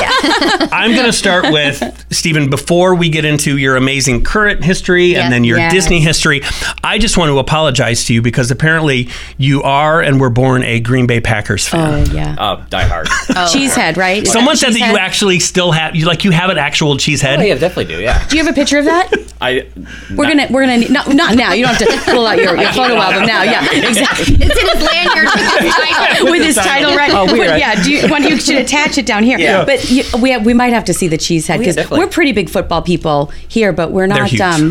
I'm going to start with, Stephen, before we get into your amazing current history and then your Disney history, I just want to apologize to you because apparently you are and were born a Green Bay Packers fan. Oh, yeah. Diehard. hard. Cheesehead, right? Is Someone said that you actually still have you have an actual cheesehead. Oh, yeah, definitely do. Yeah. Do you have a picture of that? We're gonna not now. You don't have to pull out your photo album now. Yeah, exactly. It's in his lanyard with his title, right? Oh, weird. Yeah. You should attach it down here. Yeah. But we might have to see the cheesehead because we're pretty big football people here, but we're not.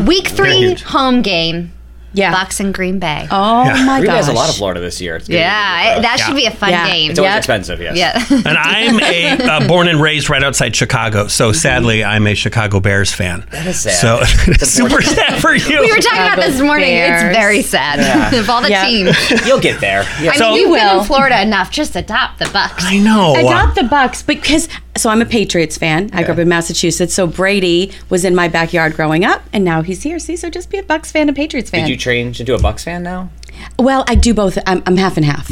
Week 3 home game. Yeah. Bucks in Green Bay. Oh, yeah. My gosh. Green Bay has a lot of Florida this year. That should be a fun game. It's always expensive, yes. Yeah. And I'm born and raised right outside Chicago, so sadly, I'm a Chicago Bears fan. That is sad. So, super sad for you. We were talking about this morning. Bears. It's very sad. Yeah. Of all the teams. You'll get there. Yeah. I mean, you've been in Florida enough. Just adopt the Bucks. I know. Adopt the Bucks because... So I'm a Patriots fan. I grew up in Massachusetts. So Brady was in my backyard growing up, and now he's here. See, so just be a Bucks fan and Patriots fan. Did you change into a Bucks fan now? Well, I do both. I'm half and half.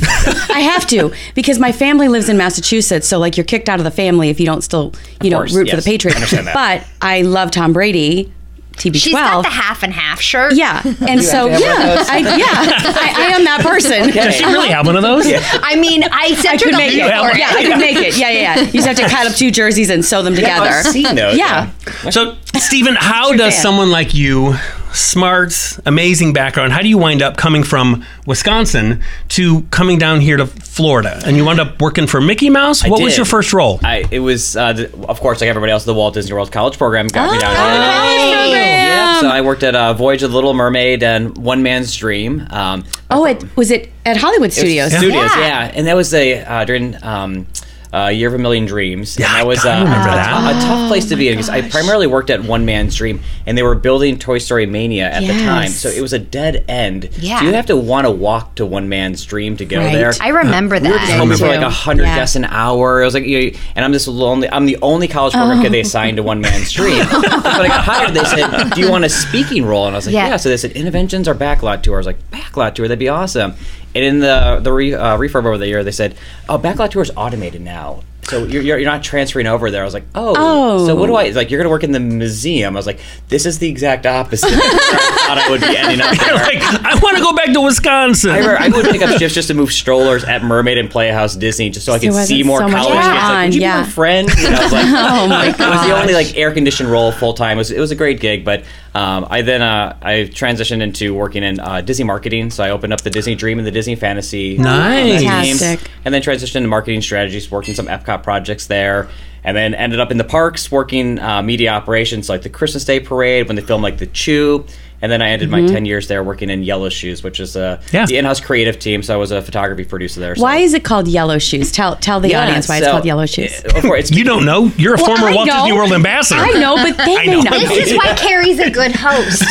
I have to because my family lives in Massachusetts. So like you're kicked out of the family if you don't still root for the Patriots. I understand that. But I love Tom Brady. TB12. She's got the half and half shirt. Yeah. And so, I am that person. Okay. Does she really have one of those? Yeah. I mean, I sent her the link for it. Yeah, I could make it. Yeah. You just have to cut up two jerseys and sew them together. I've seen those. Yeah. So, Stephen, how does someone like you, smart, amazing background, how do you wind up coming from Wisconsin to coming down here to Florida? And you wound up working for Mickey Mouse? What was your first role? It was, of course, like everybody else, the Walt Disney World College Program got me down here. College Program! Yeah, so I worked at Voyage of the Little Mermaid and One Man's Dream. Was it at Hollywood Studios? Studios, yeah. And that was during... Year of a Million Dreams. Yeah, and that was a tough place to be in because I primarily worked at One Man's Dream, and they were building Toy Story Mania at the time, so it was a dead end. Yeah. So you have to want to walk to One Man's Dream to go there. I remember that. We were just hoping for like 100 guests an hour. It was like, and I'm the only college program kid they assigned to One Man's Dream. So when I got hired, they said, "Do you want a speaking role?" And I was like, "Yeah." So they said, "Interventions or backlot tour?" I was like, "Backlot tour? That'd be awesome." And in the refurb over the year, they said, "Oh, backlot tour is automated now, so you're not transferring over there." I was like, "Oh, so what do I like? You're gonna work in the museum?" I was like, "This is the exact opposite." I thought I would be ending up there. Like, I want to go back to Wisconsin. I would pick up shifts just to move strollers at Mermaid and Playhouse Disney, just so I could see more college kids. Like, would you be my friend? And I was like, "Oh my god!" It was the only like air conditioned role full time. It was a great gig, but. I transitioned into working in Disney marketing, so I opened up the Disney Dream and the Disney Fantasy. Nice. Fantastic. And then transitioned to marketing strategies, working some Epcot projects there. And then ended up in the parks working media operations, like the Christmas Day Parade, when they filmed like the Chew. And then I ended my 10 years there working in Yellow Shoes, which is the in-house creative team. So I was a photography producer there. So. Why is it called Yellow Shoes? Tell the audience why it's called Yellow Shoes. You don't know. You're a former Walt Disney World ambassador. I know, but they may not. This is why Carrie's a good host.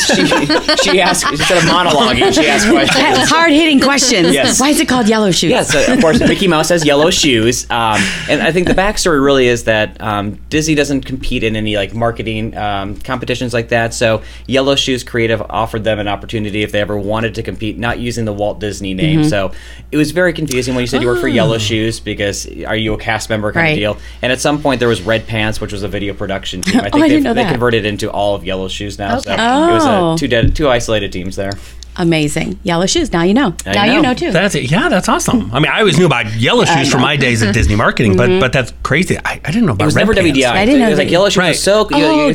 She asks, instead of monologuing, she asks questions. Hard-hitting questions. Yes. Why is it called Yellow Shoes? Yes, so of course, Mickey Mouse has yellow shoes. And I think the backstory really is that Disney doesn't compete in any like marketing competitions like that. So Yellow Shoes creative offered them an opportunity if they ever wanted to compete, not using the Walt Disney name. So it was very confusing when you said you work for Yellow Shoes because are you a cast member kind of deal? And at some point there was Red Pants, which was a video production team. I think they converted into all of Yellow Shoes now. Okay. So it was two isolated teams there. Amazing. Yellow Shoes. Now you know. You know too. That's it. Yeah, that's awesome. I mean, I always knew about Yellow Shoes from my days at Disney marketing, but that's crazy. I didn't know about Red Pants. It was never WDI. I didn't know. It was like Yellow Shoes was so... You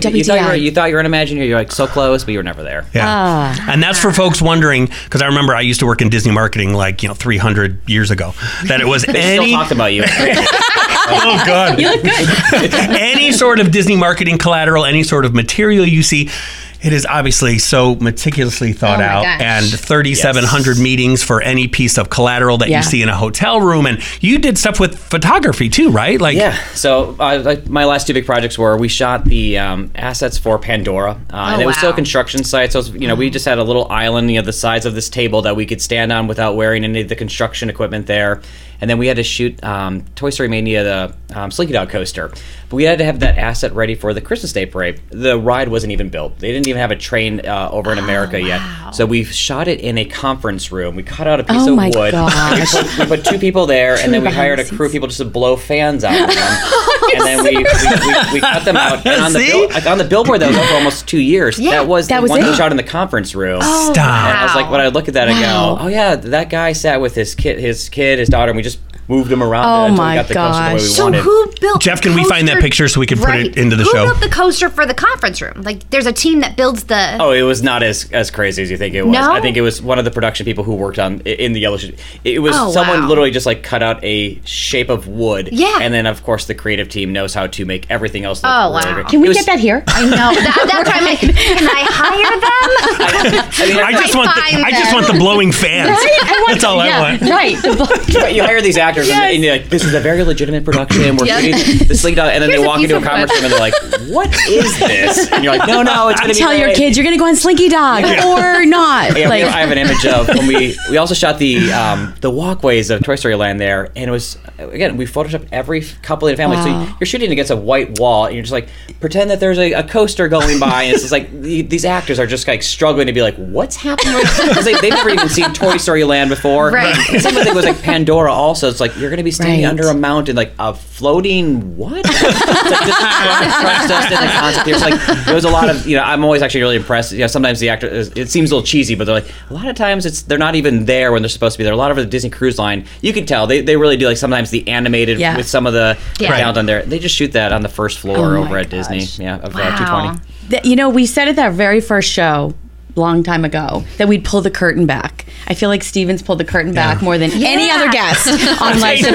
thought you were an Imagineer. You were like so close, but you were never there. Yeah. And that's for folks wondering, because I remember I used to work in Disney marketing like, 300 years ago, that it was They still talked about you. Oh, God. You look good. Any sort of Disney marketing collateral, any sort of material you see... It is obviously so meticulously thought out, and 3,700 meetings for any piece of collateral that you see in a hotel room. And you did stuff with photography too, right? So my last two big projects were we shot the assets for Pandora, and it was still a construction site. So it was, we just had a little island, the size of this table that we could stand on without wearing any of the construction equipment there. And then we had to shoot Toy Story Mania, the Slinky Dog Coaster. But we had to have that asset ready for the Christmas Day Parade. The ride wasn't even built. They didn't even have a train over in America yet. So we shot it in a conference room. We cut out a piece of wood. We put two people there, and then we hired a crew of people just to blow fans out of them. And then we cut them out. And on the billboard that was up for almost 2 years, that was the one we shot in the conference room. Oh, stop. And I was like, when I look at that, I go, that guy sat with his daughter, and we just moved them around. Oh, and my got the gosh. Way we so wanted. Who built Jeff, can we find that picture so we can right. put it into the who show? Who built the coaster for the conference room? Like, there's a team that builds the... Oh, it was not as crazy as you think it was. No? I think it was one of the production people who worked on in the Yellow Shoes. It was someone literally just, like, cut out a shape of wood. Yeah. And then, of course, the creative team knows how to make everything else look really great. Can we get that here? I know. That's what I'm like, can I hire them? I just want the blowing fans. Right? That's all I want. Right. But you hire these actors and you're like, this is a very legitimate production. We're shooting the Slinky Dog. And then they walk into a conference room and they're like, what is this? And you're like, no, it's going to be tell your kids you're going to go on Slinky Dog or not. Yeah, like, I have an image of when we also shot the walkways of Toy Story Land there. And it was, again, we photoshopped every couple in a family. Wow. So you're shooting against a white wall and you're just like, pretend that there's a coaster going by. And it's just like, these actors are just like struggling to be like, what's happening? Because they've never even seen Toy Story Land before. Right. Some of it was like Pandora also. It's like, you're going to be standing under a mountain, like a floating what? It's like, there was a lot of, I'm always actually really impressed. Sometimes the actors, it seems a little cheesy, but they're like, a lot of times they're not even there when they're supposed to be there. A lot of the Disney Cruise Line, you can tell, they really do like sometimes the animated with some of the ground on there. They just shoot that on the first floor over at Disney. Yeah, of 220. We said at that very first show, long time ago, that we'd pull the curtain back. I feel like Steven's pulled the curtain back more than any other guest on like the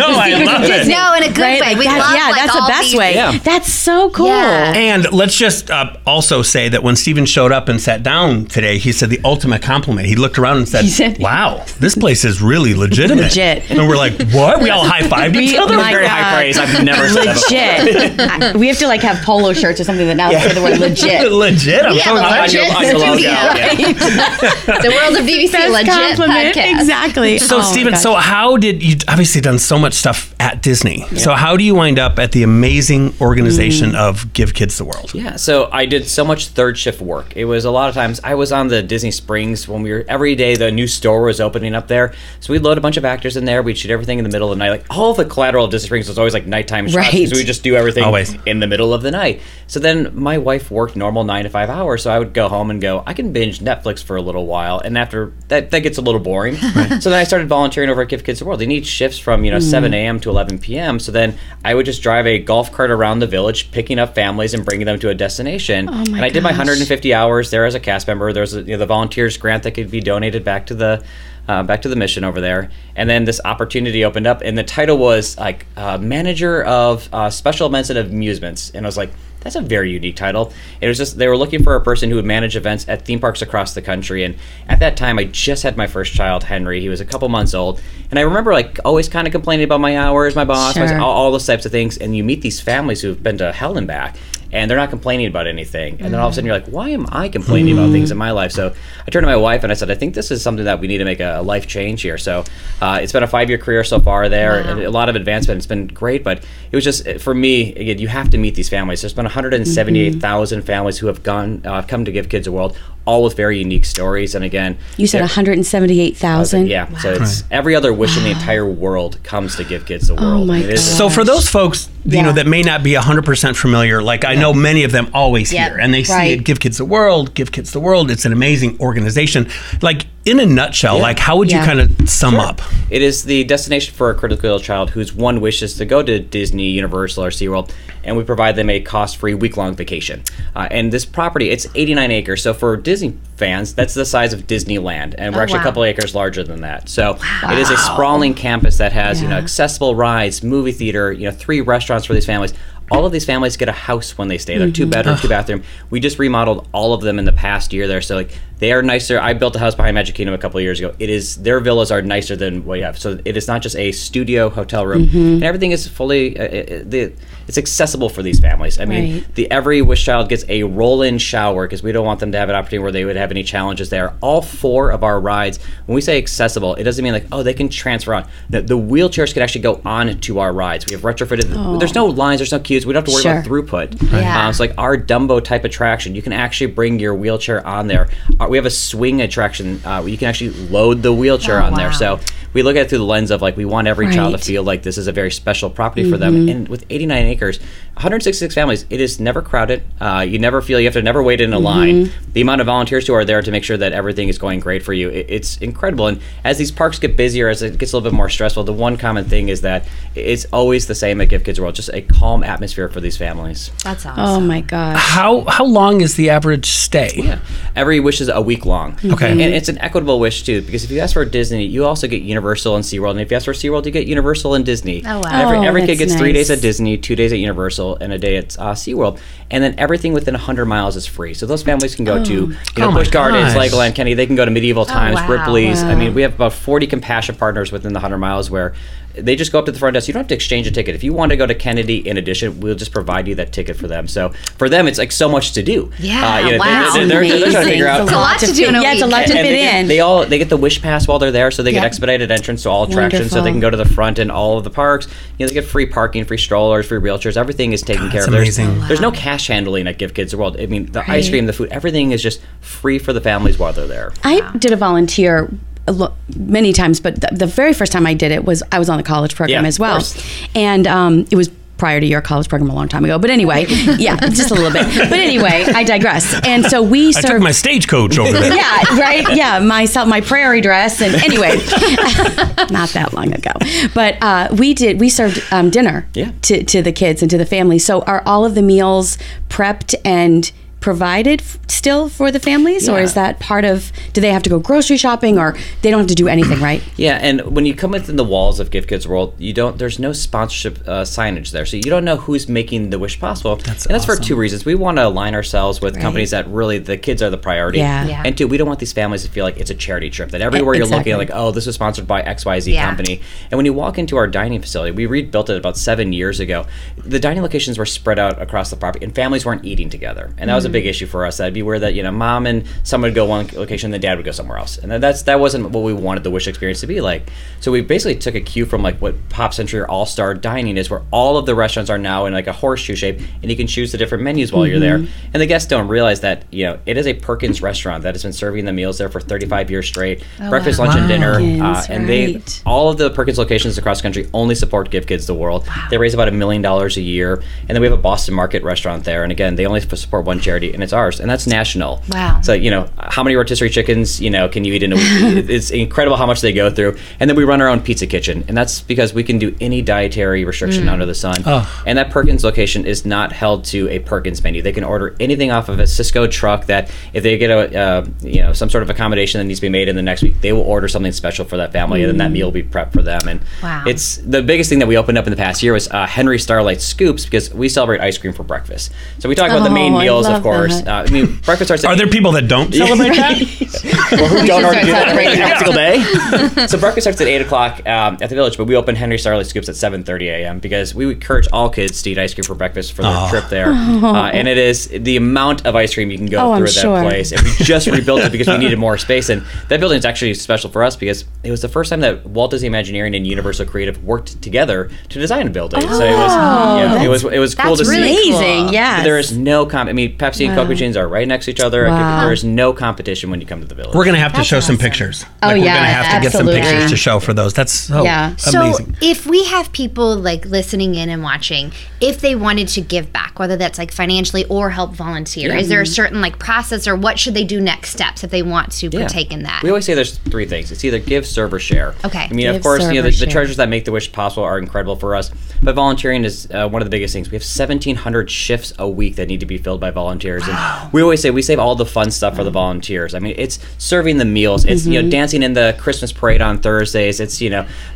Disney. No, in a good way. We love that's the best way. Yeah. That's so cool. Yeah. And let's just also say that when Steven showed up and sat down today, he said the ultimate compliment. He looked around and said, "Wow, this place is really legitimate." Legit. And we're like, "What?" We all high fived each other. Very high praise. I've never said that before. We have to like have polo shirts or something that now say the word legit. Legit. I'm so glad. The World of DVC legit podcast. Exactly. So Stephen, so how did you obviously done so much stuff at Disney? Yeah. So how do you wind up at the amazing organization of Give Kids the World? Yeah. So I did so much third shift work. It was a lot of times I was on the Disney Springs when we were every day the new store was opening up there. So we'd load a bunch of actors in there. We'd shoot everything in the middle of the night. Like all the collateral of Disney Springs was always like nighttime shots because we just do everything in the middle of the night. So then my wife worked normal 9 to 5 hours, so I would go home and go, I can binge Netflix for a little while, and after that gets a little boring. Right. So then I started volunteering over at Give Kids the World. They need shifts from 7 a.m. to 11 p.m. So then I would just drive a golf cart around the village, picking up families and bringing them to a destination. I did my 150 hours there as a cast member. There's the volunteers grant that could be donated back to the mission over there. And then this opportunity opened up, and the title was like manager of special events and amusements. And I was like, that's a very unique title. It was just, they were looking for a person who would manage events at theme parks across the country. And at that time, I just had my first child, Henry. He was a couple months old. And I remember like always kind of complaining about my hours, my boss, all those types of things. And you meet these families who've been to hell and back, and they're not complaining about anything. And then all of a sudden you're like, why am I complaining about things in my life? So I turned to my wife and I said, I think this is something that we need to make a life change here. So it's been a 5-year career so far there, and a lot of advancement. It's been great, but it was just, for me, again, you have to meet these families. There's been 178,000 families who have come to Give Kids the World, all with very unique stories. And again, you said 178,000? Yeah. Wow. So it's every other wish in the entire world comes to Give Kids the World. Oh my gosh. So for those folks, that may not be 100% familiar, like I know many of them always hear, and they see it, Give Kids the World, it's an amazing organization. Like in a nutshell, like how would you kind of sum up? It is the destination for a critically ill child whose one wish is to go to Disney, Universal, or SeaWorld, and we provide them a cost-free week-long vacation. And this property, it's 89 acres, so for Disney fans, that's the size of Disneyland, and we're actually a couple of acres larger than that. So it is a sprawling campus that has accessible rides, movie theater, 3 restaurants for these families. All of these families get a house when they stay there, 2 bedroom, 2 bathroom. We just remodeled all of them in the past year there, so like they are nicer. I built a house behind Magic Kingdom a couple of years ago. It is, their villas are nicer than what you have. So it is not just a studio hotel room, and everything is fully it's accessible for these families. I mean, the every wish child gets a roll-in shower because we don't want them to have an opportunity where they would have any challenges there. All 4 of our rides, when we say accessible, it doesn't mean like, oh, they can transfer on. The wheelchairs can actually go on to our rides. We have retrofitted. There's no lines, there's no queues. We don't have to worry about throughput. Yeah. It's like our Dumbo type attraction. You can actually bring your wheelchair on there. We have a swing attraction where you can actually load the wheelchair on there. So we look at it through the lens of like we want every child to feel like this is a very special property for them. And with 89 acres, 166 families, it is never crowded. You never feel you have to never wait in a line. The amount of volunteers who are there to make sure that everything is going great for you, it's incredible. And as these parks get busier, as it gets a little bit more stressful, the one common thing is that it's always the same at Give Kids the World, just a calm atmosphere for these families. That's awesome. Oh my gosh. How long is the average stay? Yeah. Every wish is a week long. Okay. And it's an equitable wish too, because if you ask for Disney, you also get Universal and SeaWorld. And if you ask for SeaWorld, you get Universal and Disney. Oh, wow. Every kid gets 3 days at Disney, 2 days at Universal, and a day at SeaWorld. And then everything within 100 miles is free. So those families can go to Busch Gardens, Legoland, Kennedy. They can go to Medieval Times, Ripley's. Wow. I mean, we have about 40 compassion partners within the 100 miles where they just go up to the front desk. You don't have to exchange a ticket. If you want to go to Kennedy in addition, we'll just provide you that ticket for them. So for them, it's like so much to do. Yeah, They're trying to figure out. It's a lot to do in a week. Yeah, it's a lot to fit in. They get the Wish Pass while they're there, so they get expedited entrance to all attractions. Wonderful. So they can go to the front in all of the parks. You know, they get free parking, free strollers, free wheelchairs. Everything is taken care of. Amazing. There's no cash handling at Give Kids the World. I mean, the ice cream, the food, everything is just free for the families while they're there. I did a volunteer many times, but the very first time I did it was I was on the college program as well, and it was prior to your college program a long time ago, but anyway, just a little bit, but anyway, I digress. And so we served, I took my stagecoach over there. My prairie dress, and anyway, not that long ago, but we served dinner to the kids and to the family. So are all of the meals prepped and provided still for the families, or is that part of, do they have to go grocery shopping, or they don't have to do anything, right? Yeah, and when you come within the walls of Give Kids World, there's no sponsorship signage there, so you don't know who's making the wish possible. That's for two reasons. We want to align ourselves with companies that really, the kids are the priority, and two, we don't want these families to feel like it's a charity trip, that everywhere you're looking like, oh, this was sponsored by XYZ company. And when you walk into our dining facility, we rebuilt it about 7 years ago. The dining locations were spread out across the property, and families weren't eating together, and that was a big issue for us. That'd be where that, mom and son would go one location and the dad would go somewhere else, and that wasn't what we wanted the Wish experience to be like. So we basically took a cue from like what Pop Century or All Star Dining is, where all of the restaurants are now in like a horseshoe shape, and you can choose the different menus while you're there. And the guests don't realize that it is a Perkins restaurant that has been serving the meals there for 35 years straight, breakfast, lunch, and dinner. And they, all of the Perkins locations across the country, only support Give Kids the World. They raise about $1 million a year, and then we have a Boston Market restaurant there, and again, they only support one charity, and it's ours, and that's national. Wow. So how many rotisserie chickens can you eat in a week? It's incredible how much they go through. And then we run our own pizza kitchen, and that's because we can do any dietary restriction under the sun. And that Perkins location is not held to a Perkins menu. They can order anything off of a Sysco truck, that if they get a some sort of accommodation that needs to be made in the next week, they will order something special for that family, and then that meal will be prepped for them. And it's the biggest thing that we opened up in the past year was Henry Starlight Scoops, because we celebrate ice cream for breakfast. So we talk about the main meals, of course. Breakfast starts. Are there people that don't celebrate that? Well, who don't already do that every single day? So breakfast starts at 8:00 at the Village, but we open Henry Starley Scoops at 7:30 a.m. because we encourage all kids to eat ice cream for breakfast for their trip there. And it is the amount of ice cream you can go through at that place. And we just rebuilt it because we needed more space. And that building is actually special for us because it was the first time that Walt Disney Imagineering and Universal Creative worked together to design a building. So it was cool to really see. That's really amazing. Yeah. There is no Pepsi and Coke machines are right next to each other. There is no competition when you come to the Village. We're going to have to show some pictures. We're going to have to get some pictures to show for those. That's amazing. So if we have people like listening in and watching, if they wanted to give back, whether that's like financially or help volunteer, is there a certain like process, or what should they do next steps if they want to partake in that? We always say there's three things. It's either give, serve, or share. Okay. I mean, give, of course, the treasures that make the wish possible are incredible for us, but volunteering is one of the biggest things. We have 1,700 shifts a week that need to be filled by volunteers, and we always say we save all the fun stuff for the volunteers. I mean, it's serving the meals, it's dancing in the Christmas parade on Thursdays, it's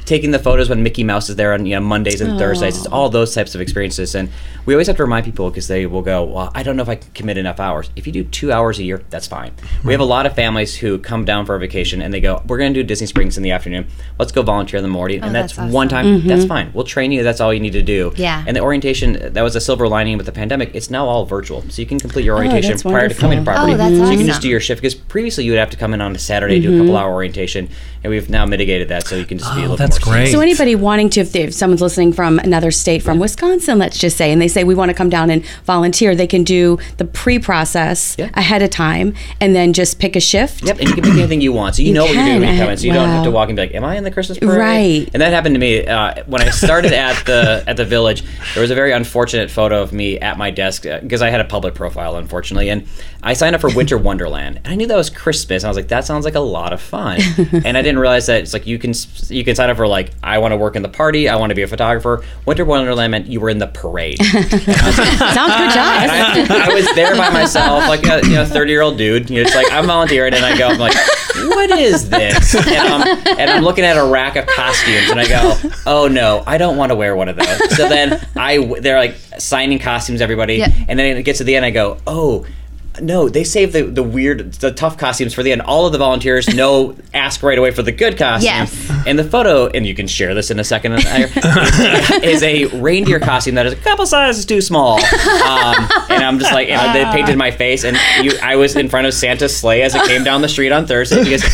taking the photos when Mickey Mouse is there on Mondays and Thursdays. It's all those types of experiences, and we always have to remind people because they will go, well, I don't know if I can commit enough hours. If you do 2 hours a year, that's fine. We have a lot of families who come down for a vacation and they go, we're going to do Disney Springs in the afternoon, let's go volunteer in the morning, and that's awesome. One time, that's fine, we'll train you, that's all you need to do. Yeah. And the orientation, that was a silver lining with the pandemic. It's now all virtual. So you can complete your orientation prior to coming to property. Oh, that's awesome. So you can just do your shift, because previously you would have to come in on a Saturday, do a couple hour orientation, and we've now mitigated that, so you can just be a little that's more great. So anybody wanting to, if someone's listening from another state, from Wisconsin, let's just say, and they say, we want to come down and volunteer, they can do the pre-process ahead of time and then just pick a shift. Yep, and you can pick anything you want. So you know what you're doing when you come in, so you don't have to walk and be like, am I in the Christmas parade? Right. And that happened to me when I started at the Village. There was a very unfortunate photo of me at my desk, because I had a public profile, unfortunately, and I signed up for Winter Wonderland. And I knew that was Christmas, and I was like, that sounds like a lot of fun. And I didn't realize that it's like you can sign up for, like, I want to work in the party, I want to be a photographer. Winter Wonderland meant you were in the parade. Like, sounds good, job. I was there by myself, like a 30-year-old dude. It's like, I'm volunteering, and I go, I'm like, what is this? And I'm looking at a rack of costumes, and I go, oh no, I don't want to wear one of those. So then they're like signing costumes, everybody, and then it gets to the end, I go, oh no, they saved the weird, the tough costumes for the end. All of the volunteers ask right away for the good costume. Yes. And the photo, and you can share this in a second, is a reindeer costume that is a couple sizes too small. And I'm just like, they painted my face, and I was in front of Santa's sleigh as it came down the street on Thursday, because,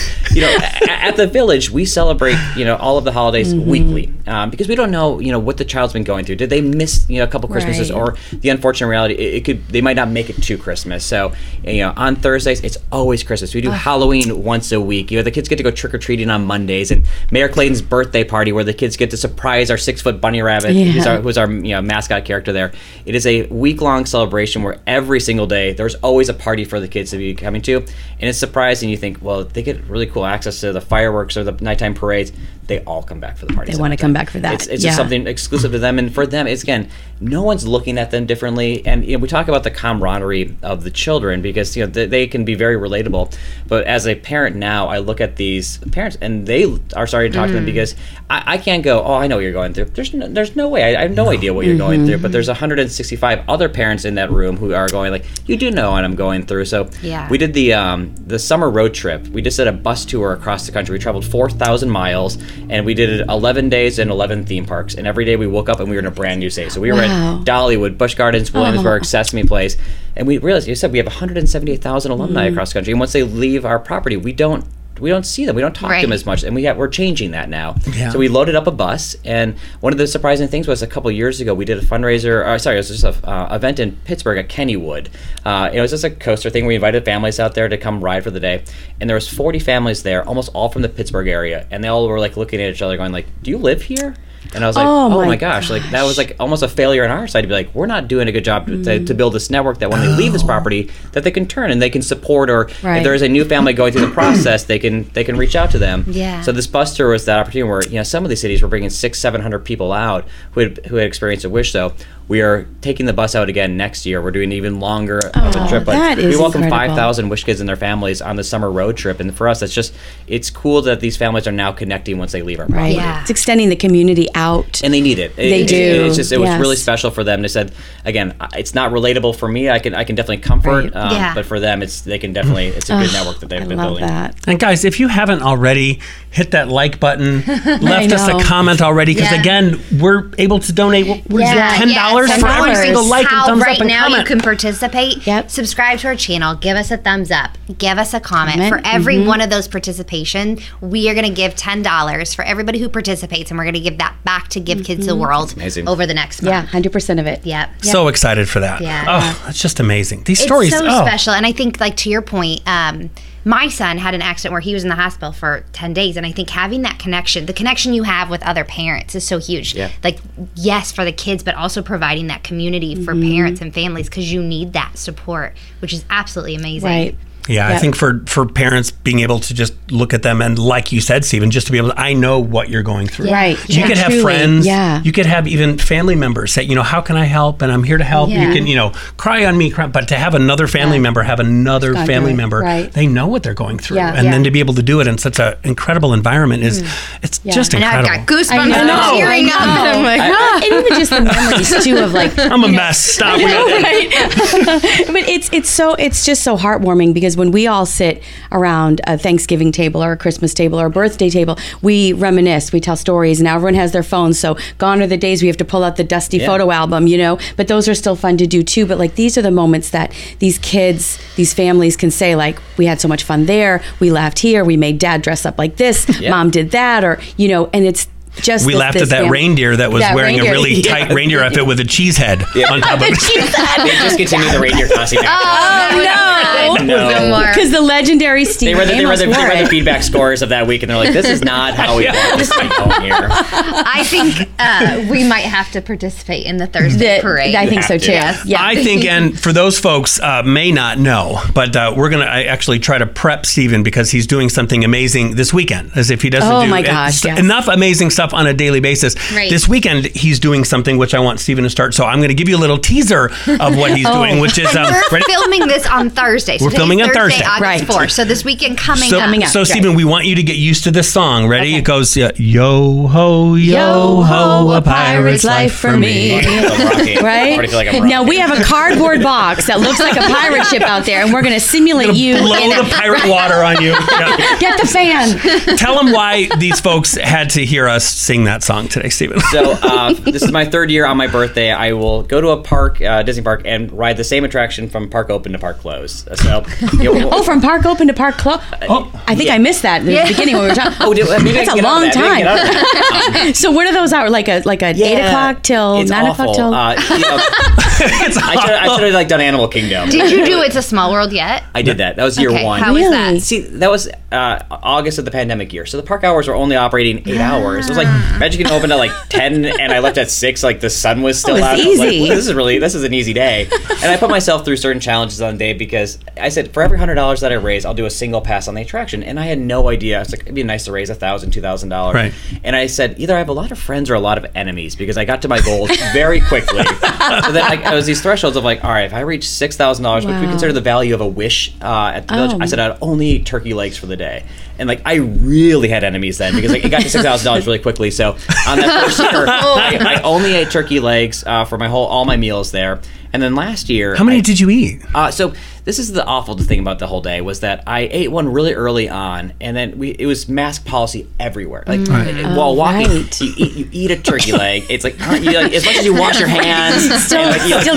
at the Village, we celebrate, all of the holidays weekly, because we don't know, what the child's been going through. Did they miss, a couple Christmases, or the unfortunate reality, they might not make it to Christmas. So, on Thursdays, it's always Christmas. We do Halloween once a week. The kids get to go trick-or-treating on Mondays, and Mayor Clayton's birthday party, where the kids get to surprise our 6-foot bunny rabbit, who's our mascot character there. It is a week-long celebration where every single day there's always a party for the kids to be coming to, and it's surprising. You think, well, they get really cool access to the fireworks or the nighttime parades. They all come back for the party. They want to come back for that. It's just something exclusive to them, and for them, it's, again, no one's looking at them differently. And we talk about the camaraderie of the children, because they can be very relatable. But as a parent now, I look at these parents, and they are sorry to talk to them, because I can't go, oh, I know what you're going through. There's no way. I have no idea what you're going through. But there's 165 other parents in that room who are going, like, you do know what I'm going through. So we did the summer road trip. We just did a bus tour across the country. We traveled 4,000 miles. And we did it 11 days in 11 theme parks. And every day we woke up and we were in a brand new state. So we were in Dollywood, Busch Gardens, Williamsburg, Sesame Place. And we realized, you said, we have 178,000 alumni across the country. And once they leave our property, we don't see them. We don't talk to them as much. And we're changing that now. Yeah. So we loaded up a bus. And one of the surprising things was, a couple years ago, we did a fundraiser. It was just an event in Pittsburgh at Kennywood. It was just a coaster thing. We invited families out there to come ride for the day. And there was 40 families there, almost all from the Pittsburgh area. And they all were like looking at each other going like, do you live here? And I was like, oh my gosh. Like, that was like almost a failure on our side to be like, we're not doing a good job to build this network that when they leave this property that they can turn and they can support, or if there is a new family going through the process, they can reach out to them. Yeah. So this bus tour was that opportunity where, some of these cities were bringing 600-700 people out who had experienced a wish. So we are taking the bus out again next year. We're doing even longer of a trip. That is incredible. We welcome 5,000 Wish Kids and their families on the summer road trip. And for us, it's cool that these families are now connecting once they leave our property. Right. Yeah. It's extending the community out. And they need it. It was really special for them. They said, again, it's not relatable for me. I can definitely comfort. Right. But for them, it's a good network that they've been building. That. And guys, if you haven't already, hit that like button. Left us a comment already. Because again, we're able to donate, $10? Yeah. For every single like and thumbs up and comment. Right now you can participate. Yep. Subscribe to our channel. Give us a thumbs up. Give us a comment. For every one of those participation, we are going to give $10 for everybody who participates, and we're going to give that back to Give Kids the World over the next month. Yeah, 100% of it. Yep. So excited for that. Yeah. Oh, it's just amazing. These stories. It's so special. And I think, like, to your point, my son had an accident where he was in the hospital for 10 days. And I think having that connection, the connection you have with other parents, is so huge. Yeah. Like, yes, for the kids, but also providing that community for parents and families, because you need that support, which is absolutely amazing. Right. Yeah, I think for parents being able to just look at them, and like you said, Stephen, just to be able to, I know what you're going through. Right. You could have friends. Yeah. You could have even family members say, how can I help? And I'm here to help. Yeah. You can, cry on me. But to have another family member, they know what they're going through. Yeah. And then to be able to do it in such an incredible environment is, it's just incredible. I've got goosebumps. I'm tearing up. And I'm like, and even just the memories, too, of like. I'm a mess. Stop. But it's just so heartwarming, because because when we all sit around a Thanksgiving table or a Christmas table or a birthday table, we reminisce, we tell stories, and now everyone has their phones, so gone are the days we have to pull out the dusty photo album, you know, but those are still fun to do too. But like, these are the moments that these kids, these families can say, like, we had so much fun there, we laughed here, we made dad dress up like this, mom did that, or, you know, and it's just we laughed at that reindeer that was wearing a really tight reindeer outfit with a cheese head on top of it. They just continue the reindeer costume. Oh, no. Because the legendary Stephen Amos they read the feedback scores of that week, and they're like, this is not how we want this thing going here. I think we might have to participate in the Thursday parade. I think so, too. Yeah. I think, and for those folks may not know, but we're going to actually try to prep Stephen because he's doing something amazing this weekend, as if he doesn't do enough amazing stuff on a daily basis. Right. This weekend, he's doing something which I want Stephen to start. So I'm going to give you a little teaser of what he's doing, which is... we're filming this on Thursday. So we're filming on Thursday. August 4th. So this weekend coming up. So Stephen, we want you to get used to this song. Ready? Okay. It goes, yo-ho, yo-ho, a pirate's life for me. Right? Like now, we have a cardboard box that looks like a pirate ship out there, and we're going to simulate you. Blow the pirate water on you. Yeah. Get the fan. Tell them why these folks had to hear us sing that song today, Stephen. So this is my third year. On my birthday, I will go to a park, Disney park, and ride the same attraction from park open to park close. So, from park open to park close. I think I missed that in the beginning when we were talking. That's a long time. So what are those hours? Like a 8 o'clock till it's 9 o'clock till. I should have done Animal Kingdom. Did you do It's a Small World yet? I did that. That was year one. How was that? See, that was August of the pandemic year. So the park hours were only operating 8 hours. It was like Magic Kingdom opened at like 10, and I left at 6. Like the sun was still out. Easy. I was like, well, this is an easy day. And I put myself through certain challenges on the day because I said for every $100 that I raise, I'll do a single pass on the attraction. And I had no idea. I was like, it'd be nice to raise $1,000, $2,000. Right. And I said either I have a lot of friends or a lot of enemies because I got to my goals very quickly. So then I was these thresholds of like, all right, if I reach $6,000, which we consider the value of a wish at the village, I said I'd only eat turkey legs for the day. And like I really had enemies then because like, it got to $6,000 really quickly. So on that first year, I only ate turkey legs for all my meals there. And then last year, how many did you eat? So this is the awful thing about the whole day was that I ate one really early on, and then it was mask policy everywhere. Like while walking, you eat a turkey leg. It's like, as much as you wash your hands, still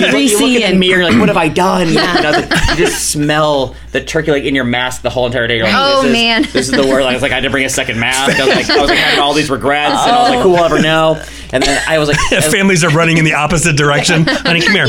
greasy. You look in the mirror, you're like, what have I done? You just smell the turkey leg in your mask the whole entire day. You're like, this is the worst. I was like, I had to bring a second mask. I was like having all these regrets, and I was like, who will ever know? And then I was like, families are running in the opposite direction. Honey, come here.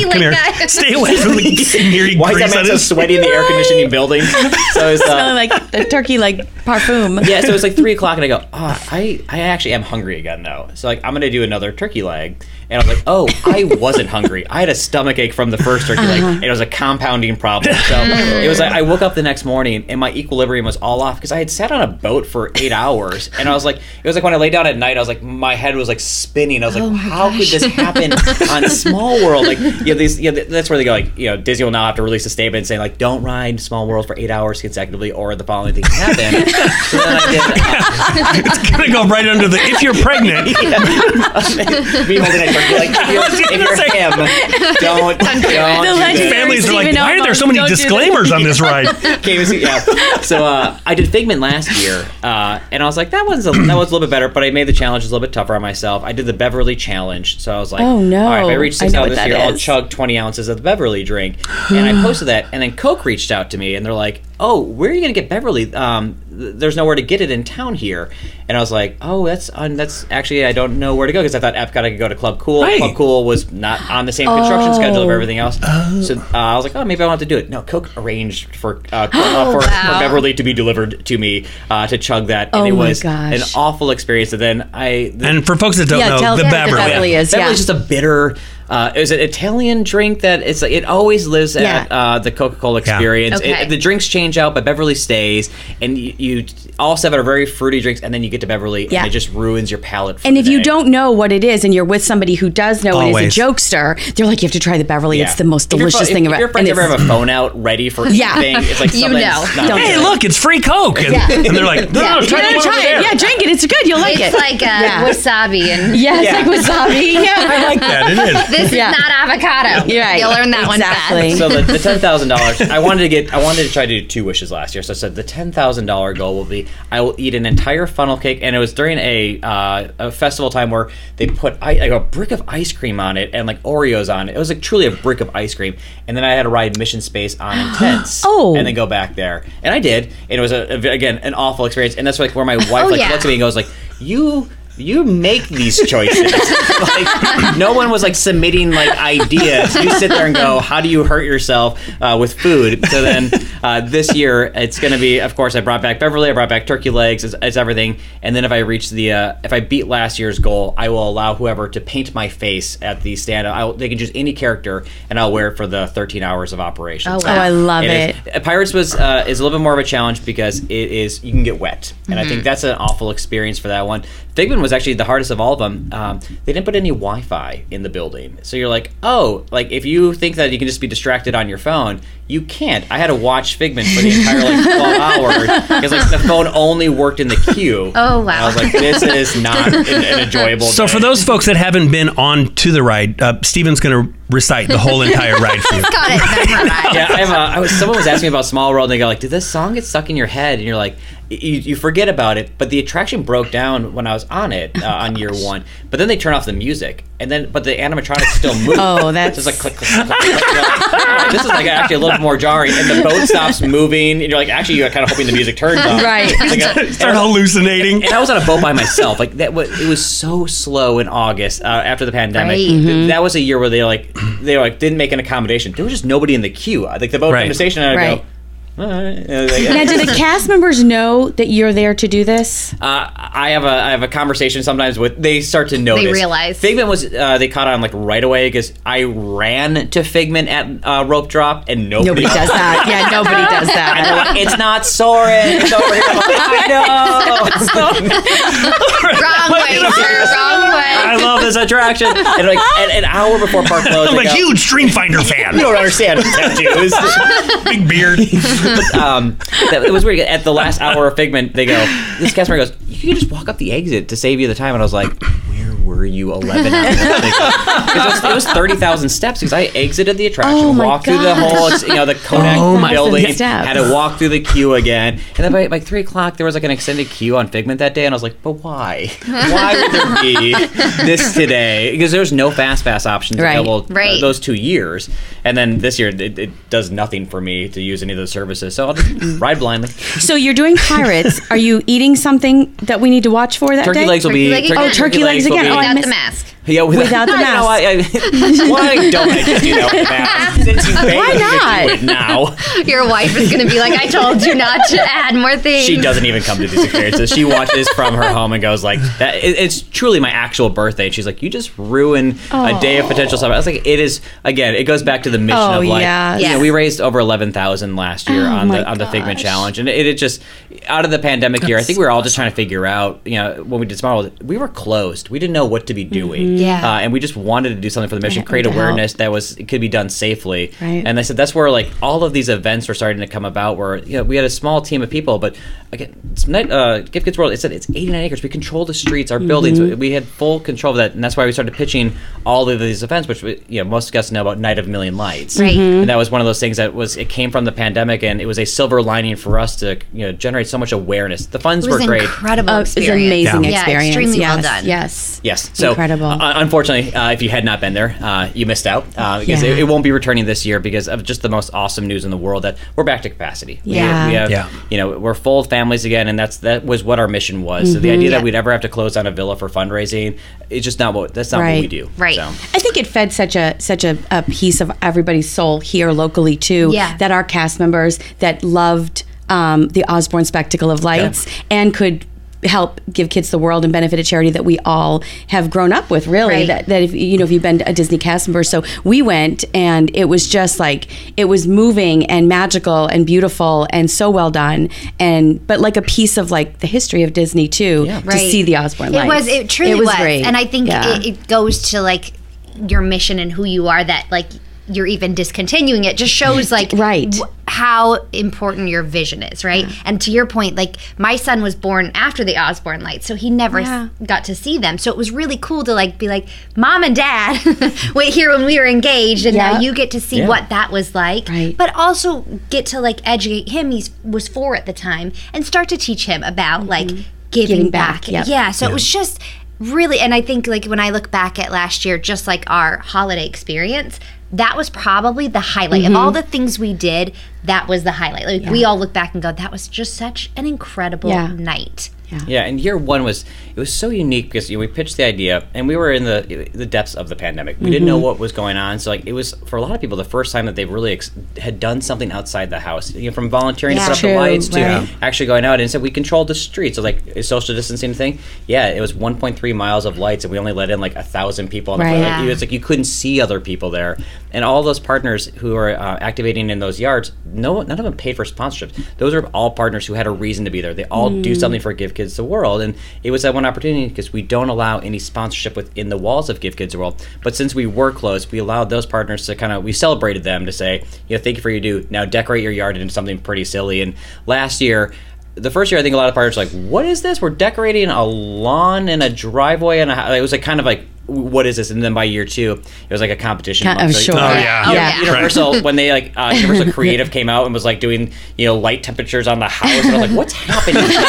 Stay away from the smeary grease on his sweaty in the air conditioning building. So it's smelling like the turkey like parfum. Yeah, so it's like 3 o'clock and I go, I actually am hungry again though. So like I'm gonna do another turkey leg. And I was like, I wasn't hungry. I had a stomach ache from the first turkey leg. And it was a compounding problem. So it was like I woke up the next morning and my equilibrium was all off because I had sat on a boat for 8 hours. And I was like, it was like when I lay down at night, I was like, my head was like spinning. I was like, how could this happen on Small World? Like, that's where they go. Like, Disney will now have to release a statement saying like, don't ride Small World for 8 hours consecutively, or the following thing can happen. So then I did. It's gonna go right under if you're pregnant. Like, if you're him, don't. Families are like, why are there so many disclaimers on this ride? So I did Figment last year, and I was like, that one's a little bit better, but I made the challenges a little bit tougher on myself. I did the Beverly Challenge, so I was like, all right, if I reach 6 hours this year, I'll chug 20 ounces of the Beverly drink. And I posted that, and then Coke reached out to me, and they're like, where are you going to get Beverly? There's nowhere to get it in town here. And I was like, that's actually, I don't know where to go, because I thought Epcot I could go to Club Cool. Right. Club Cool was not on the same construction schedule of everything else. So I was like, maybe I don't have to do it. No, Coke arranged for Beverly to be delivered to me to chug that. And it was an awful experience. And then and for folks that don't know, the Beverly is just a bitter... it was an Italian drink that it's like it always lives at the Coca-Cola Experience. Yeah. Okay. The drinks change out, but Beverly stays. And you all seven are very fruity drinks, and then you get to Beverly, and it just ruins your palate. And if you don't know what it is, and you're with somebody who does know and is a jokester, they're like, you have to try the Beverly. Yeah. It's the most delicious thing ever. If your friends ever have a phone out ready for anything, it's like, hey, look, it's free Coke, and they're like, no, try it. beer. Yeah, drink it. It's good. You'll like it. It's like wasabi. And it's like wasabi. Yeah. I like that. It is. This is not avocado. Yeah. You'll learn that one fast. So the $10,000, I wanted to try to do two wishes last year. So I said the $10,000 goal will be I will eat an entire funnel cake, and it was during a festival time where they put like a brick of ice cream on it and like Oreos on it. It was like truly a brick of ice cream. And then I had to ride Mission Space on Intense and then go back there. And I did. And it was again an awful experience. And that's like where my wife looks at me and goes like, You make these choices. Like, no one was like submitting like ideas. You sit there and go, how do you hurt yourself with food? So then this year it's going to be, of course, I brought back Beverly, I brought back turkey legs, it's everything. And then if I reach if I beat last year's goal, I will allow whoever to paint my face at the stand. They can choose any character, and I'll wear it for the 13 hours of operation. Oh, wow. I love it. Pirates is a little bit more of a challenge because you can get wet. And I think that's an awful experience for that one. Figment was actually the hardest of all of them. They didn't put any Wi-Fi in the building. So you're like, if you think that you can just be distracted on your phone, you can't. I had to watch Figment for the entire 12 hours because the phone only worked in the queue. Oh, wow. And I was like, this is not an enjoyable day. For those folks that haven't been on to the ride, Stephen's going to recite the whole entire ride for you. Got it. Someone was asking me about Small World, and they go like, did this song get stuck in your head? And you're like, you forget about it, but the attraction broke down when I was on it on year one. But then they turn off the music, but the animatronics still move. Oh, that's just like click, click, click, click, click. This is like actually a little more jarring, and the boat stops moving, and you're like, actually, you're kind of hoping the music turns off. Right. Start hallucinating. And I was on a boat by myself. Like it was so slow in August after the pandemic. Right. That was a year where they didn't make an accommodation. There was just nobody in the queue. Like the boat came to the station, and I would go. Now, do the cast members know that you're there to do this? I have a conversation sometimes with. They start to notice. They realize Figment was. They caught on right away because I ran to Figment at rope drop, and nobody does that. Yeah, nobody does that. And they're like, it's not Soarin'. It's over here. Wrong way. I love this attraction. And an hour before park closed, I'm a huge Dreamfinder fan. You don't understand tattoos. Big beard. It was weird. At the last hour of Figment, they go, this customer goes, you can just walk up the exit to save you the time. And I was like, where were you 11 hours ago? It was 30,000 steps because I exited the attraction, walked through the whole, the Kodak building, had to walk through the queue again. And then by 3 o'clock, there was an extended queue on Figment that day. And I was like, but why? Why would there be this today? Because there was no Fast Pass options available those 2 years. And then this year, it does nothing for me to use any of those services. So I'll just ride blindly. So you're doing Pirates. Are you eating something that we need to watch for that day? Turkey legs again. Without the mask. Yeah, without the mask. Why don't I just do that with the mask? Since you do it now. Your wife is going to be like, I told you not to add more things. She doesn't even come to these experiences. She watches from her home and goes like, it's truly my actual birthday. And she's like, you just ruined a day of potential summer. I was like, it is, again, it goes back to the mission of life. Yeah. Yes. We raised over $11,000 last year on the Figment Challenge. And it just, out of the pandemic year, I think we were all just trying to figure out, when we did Small World, we were closed. We didn't know what to be doing. Mm-hmm. Yeah. And we just wanted to do something for the mission, create awareness that it could be done safely. Right. And I said that's where all of these events were starting to come about. Where we had a small team of people, but again, Give Kids World. It said it's 89 acres. We control the streets, our buildings. We had full control of that, and that's why we started pitching all of these events, which most guests know about Night of a Million Lights. Right. Mm-hmm. And that was one of those things that it came from the pandemic, and it was a silver lining for us to generate so much awareness. The funds were great. Incredible experience. It was an amazing experience. Yeah, extremely well done. Yes. So incredible. Unfortunately, if you had not been there, you missed out because it won't be returning this year because of just the most awesome news in the world that we're back to capacity. Yeah. We're full families again, and that was what our mission was. Mm-hmm. So the idea that we'd ever have to close down a villa for fundraising, it's just not what we do. Right. So. I think it fed such a piece of everybody's soul here locally too. Yeah. That our cast members that loved the Osborne Spectacle of Lights and could help Give Kids the World and benefit a charity that we all have grown up with, really. Right. That if you've been a Disney cast member, so we went and it was just it was moving and magical and beautiful and so well done, but a piece of the history of Disney too. Yeah. Right. To see the Osborne Lights. It truly was great. And I think it goes to your mission and who you are. That you're even discontinuing it just shows like right. How important your vision is, right? Yeah. And to your point, like my son was born after the Osborne lights, so he never got to see them. So it was really cool to like be like, Mom and Dad went here when we were engaged, and now you get to see what that was like. Right. But also get to like educate him. He was 4 at the time, and start to teach him about like giving back. Yep. Yeah. So it was just really, and I think like when I look back at last year, just like our holiday experience, that was probably the highlight of all the things we did. That was the highlight. Like we all look back and go, that was just such an incredible night. Yeah. And year one was so unique because we pitched the idea, and we were in the depths of the pandemic. We didn't know what was going on, so like it was for a lot of people the first time that they really had done something outside the house. You know, from volunteering to set up the lights to actually going out, and so we controlled the streets. So like a social distancing thing. Yeah, it was 1.3 miles of lights, and we only let in like 1,000 people on the floor. It was like you couldn't see other people there, and all those partners who are activating in those yards, none of them paid for sponsorships. Those are all partners who had a reason to be there. They all do something for Give Kids the World, and it was that one opportunity because we don't allow any sponsorship within the walls of Give Kids the World. But since we were closed, we allowed those partners to we celebrated them to say, you know, thank you for your due. Now decorate your yard into something pretty silly. And last year, the first year, I think a lot of partners were like, what is this? We're decorating a lawn and a driveway, and it was like kind of like, what is this? And then by year 2, it was like a competition. I'm sure. Universal, when they Universal Creative came out and was like doing, light temperatures on the house, and I was like, what's happening here?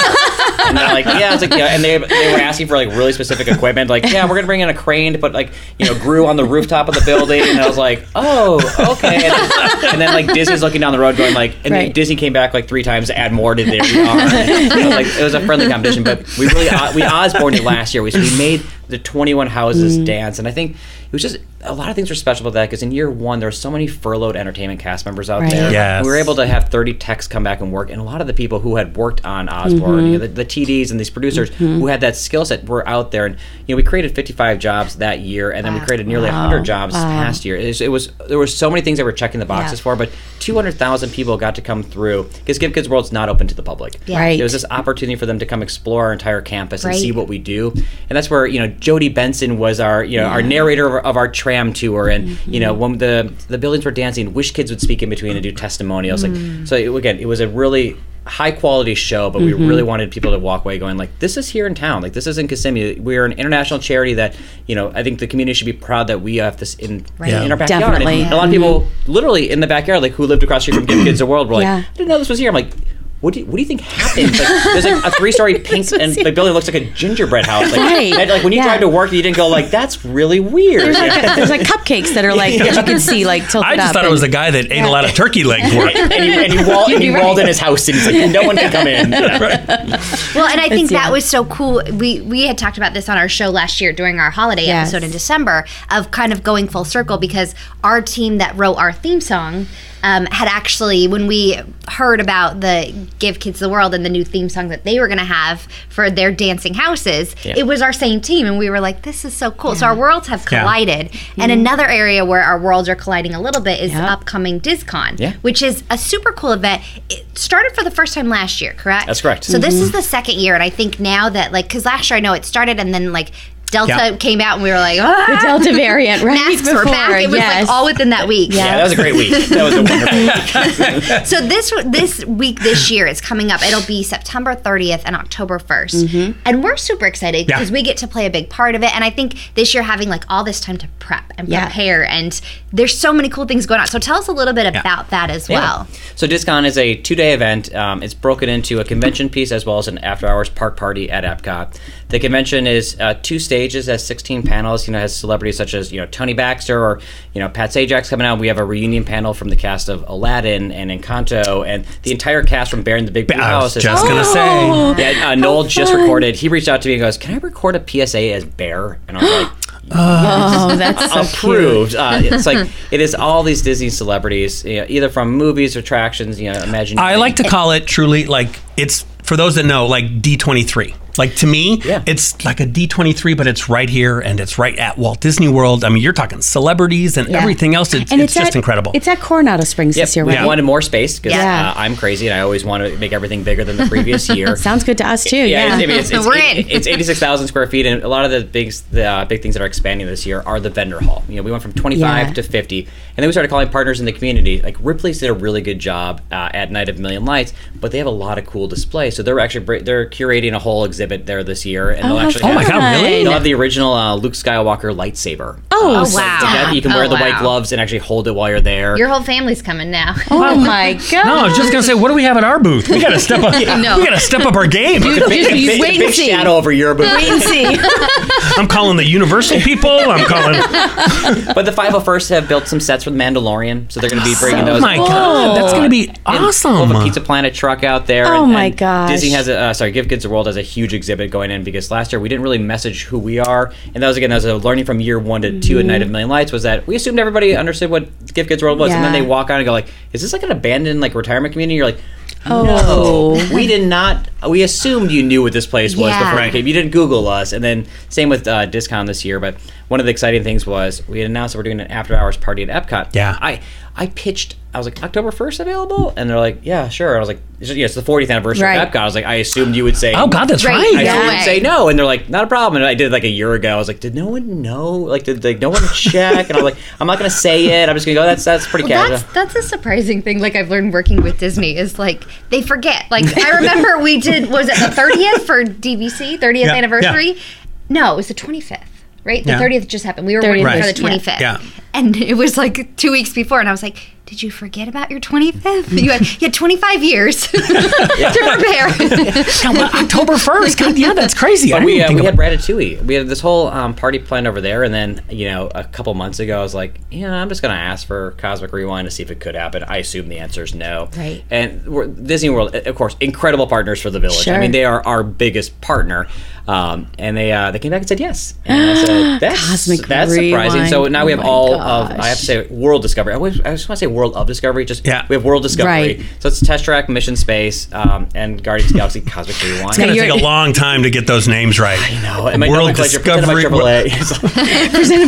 And they're like, and they were asking for like really specific equipment, like, we're going to bring in a crane to put like, Gru on the rooftop of the building. And I was like, oh, okay. And then like Disney's looking down the road going like, Disney came back like 3 times to add more to their VR. Like, it was a friendly competition, but we really, we Osborned it last year. We made the 21 houses dance, and I think it was just a lot of things were special about that because in year 1 there were so many furloughed entertainment cast members out there. Yes. We were able to have 30 techs come back and work, and a lot of the people who had worked on Osborne, the TDs and these producers who had that skill set were out there, and we created 55 jobs that year, and then we created nearly 100 jobs past year. There were so many things that were checking the boxes for, but 200,000 people got to come through because Give Kids World's not open to the public. There was this opportunity for them to come explore our entire campus and see what we do, and that's where Jody Benson was our our narrator of our tram tour, and when the buildings were dancing, Wish Kids would speak in between and do testimonials. Like, so again, it was a really high quality show, but we really wanted people to walk away going like, this is here in town, like this is in Kissimmee. We're an international charity that I think the community should be proud that we have this in our backyard. Definitely. And a lot of people literally in the backyard, like who lived across the street from Give Kids the World, were like, I didn't know this was here. I'm like, What do you think happened? Like, there's like a 3-story pink, and the building looks like a gingerbread house. Like, like when you drive to work, you didn't go like, that's really weird. There's like cupcakes that are like that you can see like tilted up. I just thought it was a guy that ate a lot of turkey legs. And he walled in his house, and he's like, no one can come in. Well, and I think that was so cool. We had talked about this on our show last year during our holiday episode in December, of kind of going full circle, because our team that wrote our theme song had actually, when we heard about the Give Kids the World and the new theme song that they were going to have for their dancing houses, it was our same team, and we were like, this is so cool. So our worlds have collided, and another area where our worlds are colliding a little bit is the upcoming DizCon, which is a super cool event. It started for the first time last year, correct? That's correct. So this is the second year, and I think now that, like, because last year I know it started, and then like Delta came out, and we were like, the Delta variant, right? Masks were back. It was like all within that week. Yeah, that was a great week. That was a wonderful week. So this week, this year, is coming up. It'll be September 30th and October 1st. And we're super excited because we get to play a big part of it. And I think this year having like all this time to prep and prepare, and there's so many cool things going on. So tell us a little bit about that as well. So DizCon is a 2-day event. It's broken into a convention piece as well as an after-hours park party at Epcot. The convention is 2 stages, has 16 panels, has celebrities such as, Tony Baxter or, Pat Sajak's coming out. We have a reunion panel from the cast of Aladdin and Encanto, and the entire cast from Bear in the Big Blue House. I was just going to say. Noel just recorded. He reached out to me and goes, can I record a PSA as Bear? And I was like, that's so approved. It's like, it is all these Disney celebrities, either from movies or attractions, imagine. I like to call it truly, like, it's, for those that know, like D23. Like, to me, it's like a D23, but it's right here and it's right at Walt Disney World. I mean, you're talking celebrities and everything else. It's just incredible. It's at Coronado Springs this year, right? Yeah, I wanted more space because I'm crazy and I always want to make everything bigger than the previous year. Sounds good to us, too. It's 86,000 square feet, and a lot of the big things that are expanding this year are the vendor hall. You know, we went from 25 to 50, and then we started calling partners in the community. Like, Ripley's did a really good job at Night of a Million Lights, but they have a lot of cool displays. So they're curating a whole exhibit there this year, and they'll have the original Luke Skywalker lightsaber. You can wear the white gloves and actually hold it while you're there. Your whole family's coming now. Oh my god! No, I was just gonna say, what do we have at our booth? We gotta step up. We gotta step up our game. You wait and see. Big shadow over your booth. Wait and see. I'm calling the Universal people. But the 501st have built some sets for The Mandalorian, so they're gonna be bringing those. Oh my god! That's gonna be awesome. We'll have a Pizza Planet truck out there. Oh my god! Disney has Give Kids the World has a huge exhibit going in because last year we didn't really message who we are, and that was a learning from year 1 to 2 at Night of a Million Lights, was that we assumed everybody understood what Give Kids World was, and then they walk out and go like, is this like an abandoned like retirement community? You're like, no, we did not. We assumed you knew what this place was before you came. You didn't Google us. And then same with DizCon this year. But one of the exciting things was we had announced that we're doing an after hours party at Epcot. Yeah, I pitched. I was like, October 1st available? And they're like, yeah, sure. I was like, it's the 40th anniversary of Epcot. I was like, I assumed you would say, oh god, that's right. I would say no. And they're like, not a problem. And I did like a year ago. I was like, did no one know? Like, did like no one check? And I was like, I'm not going to say it. I'm just going to go, that's pretty casual. That's a surprising thing. Like, I've learned working with Disney is like, they forget. Like, I remember we did, was it the 30th for DVC, 30th anniversary? Yeah. No, it was the 25th. Right? The 30th just happened. We were waiting for the 25th. Yeah. And it was like 2 weeks before, and I was like, did you forget about your 25th? You had 25 years to prepare. October 1st. God, yeah, that's crazy. But we had Ratatouille. We had this whole party planned over there, and then, a couple months ago, I was like, I'm just going to ask for Cosmic Rewind to see if it could happen. I assume the answer is no. Right. And Disney World, of course, incredible partners for the village. Sure. I mean, they are our biggest partner. And they came back and said yes. And I said, that's surprising. So now we have I have to say World Discovery. I just want to say World of Discovery. We have World Discovery. Right. So it's Test Track, Mission Space, and Guardians of the Galaxy Cosmic Rewind. It's going to take a long time to get those names right. I know. World Discovery. Presented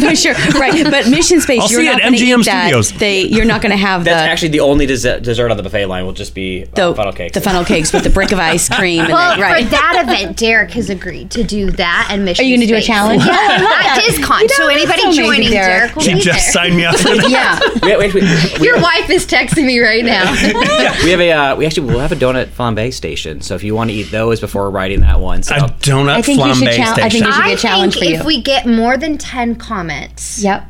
by Chevrolet. Right. But Mission Space, you're not going to eat that. You're not going to have that. That's actually the only dessert on the buffet line will just be funnel cakes. The funnel cakes with the brick of ice cream. Well, for that event, Derek has agreed to do that and Mission Space. Are you going to do a challenge? Yeah, at DizCon. So anybody joining Derek will be there. She just signed me up for that. Yeah. Your wife is texting me right now. We have we'll have a donut flambe station. So if you want to eat those before riding that one. So. A donut flambe station. I think we should get a challenge for you. If we get more than 10 comments. Yep.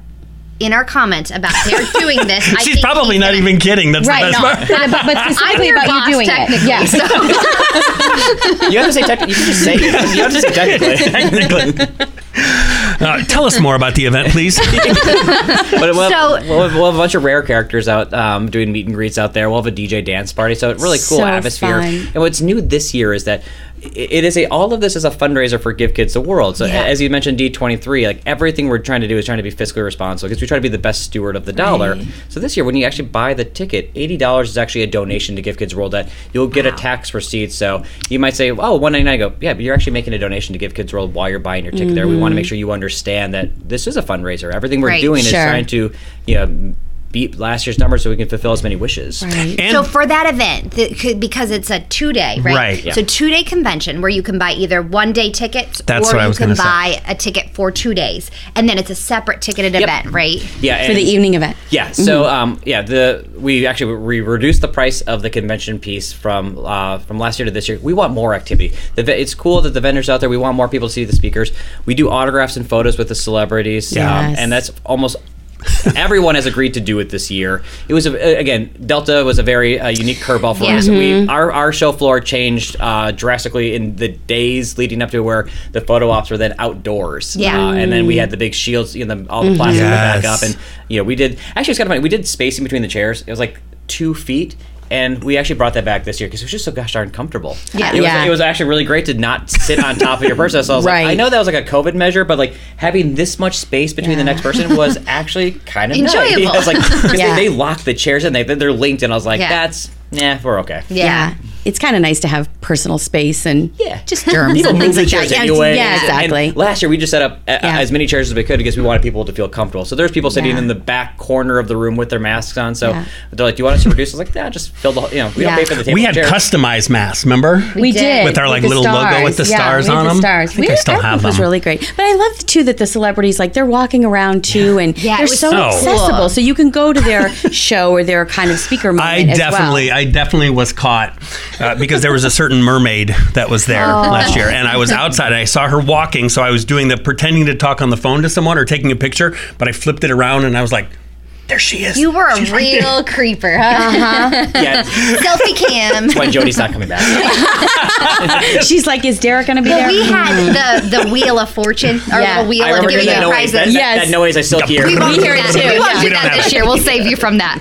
In our comments about they're doing this. She's probably not even kidding. That's right, the best part. But specifically about you doing it. Yeah. So. You have to say technically. You can just say it. You have to say technically. Tell us more about the event, please. But we'll have a bunch of rare characters out doing meet and greets out there. We'll have a DJ dance party. So it's really cool atmosphere. Fun. And what's new this year is that it is all of this is a fundraiser for Give Kids the World. So as you mentioned, D23, like everything we're trying to do is trying to be fiscally responsible because we try to be the best steward of the dollar. Right. So this year, when you actually buy the ticket, $80 is actually a donation to Give Kids the World that you'll get a tax receipt. So you might say, oh, $1.99. I go, yeah, but you're actually making a donation to Give Kids the World while you're buying your ticket there. We want to make sure you understand that this is a fundraiser. Everything we're doing is trying to, beat last year's number so we can fulfill as many wishes. Right. So for that event, because it's a 2-day, right? Right. Yeah. So 2-day convention where you can buy either 1-day tickets or you can buy a ticket for 2 days. And then it's a separate ticketed event, right? Yeah. For the evening event. Yeah. Mm-hmm. So, we reduced the price of the convention piece from last year to this year. We want more activity. It's cool that the vendors out there, we want more people to see the speakers. We do autographs and photos with the celebrities. Yeah. And that's almost... Everyone has agreed to do it this year. It was Delta was a very unique curveball for us. Mm-hmm. Our show floor changed drastically in the days leading up to where the photo ops were then outdoors. Yeah, and then we had the big shields, all the plastic went back up, and we did. Actually, it's kind of funny. We did spacing between the chairs. It was like 2 feet. And we actually brought that back this year because it was just so gosh darn comfortable. Yeah. It was actually really great to not sit on top of your person. So I was like, I know that was like a COVID measure, but like having this much space between the next person was actually kind of enjoyable. Nice. I was like, they locked the chairs and they're linked, and I was like, that's we're okay. Yeah. it's kind of nice to have personal space and just germs and things like that. Anyway. Yeah, exactly. And last year we just set up as many chairs as we could because we wanted people to feel comfortable. So there's people sitting in the back corner of the room with their masks on. So they're like, "Do you want us to reduce?" I was like, "Yeah, just fill the whole, you know, we don't pay for the table." We had customized masks, remember? We did. With our like with little logo with the stars on them. Stars. I think I still have them. It was really great. But I loved too that the celebrities, like, they're walking around too and they're so accessible. So you can go to their show or their kind of speaker moment as well. I definitely was caught because there was a certain mermaid that was there last year, and I was outside and I saw her walking, so I was doing the pretending to talk on the phone to someone or taking a picture, but I flipped it around and I was like, there she is. You were a real creeper, huh? Yeah. Selfie cam. That's why Jody's not coming back. She's like, is Derek going to be there? We had the Wheel of Fortune, or the Wheel of Giving You Prizes. That noise I still hear. We won't do that this year. We'll save you from that.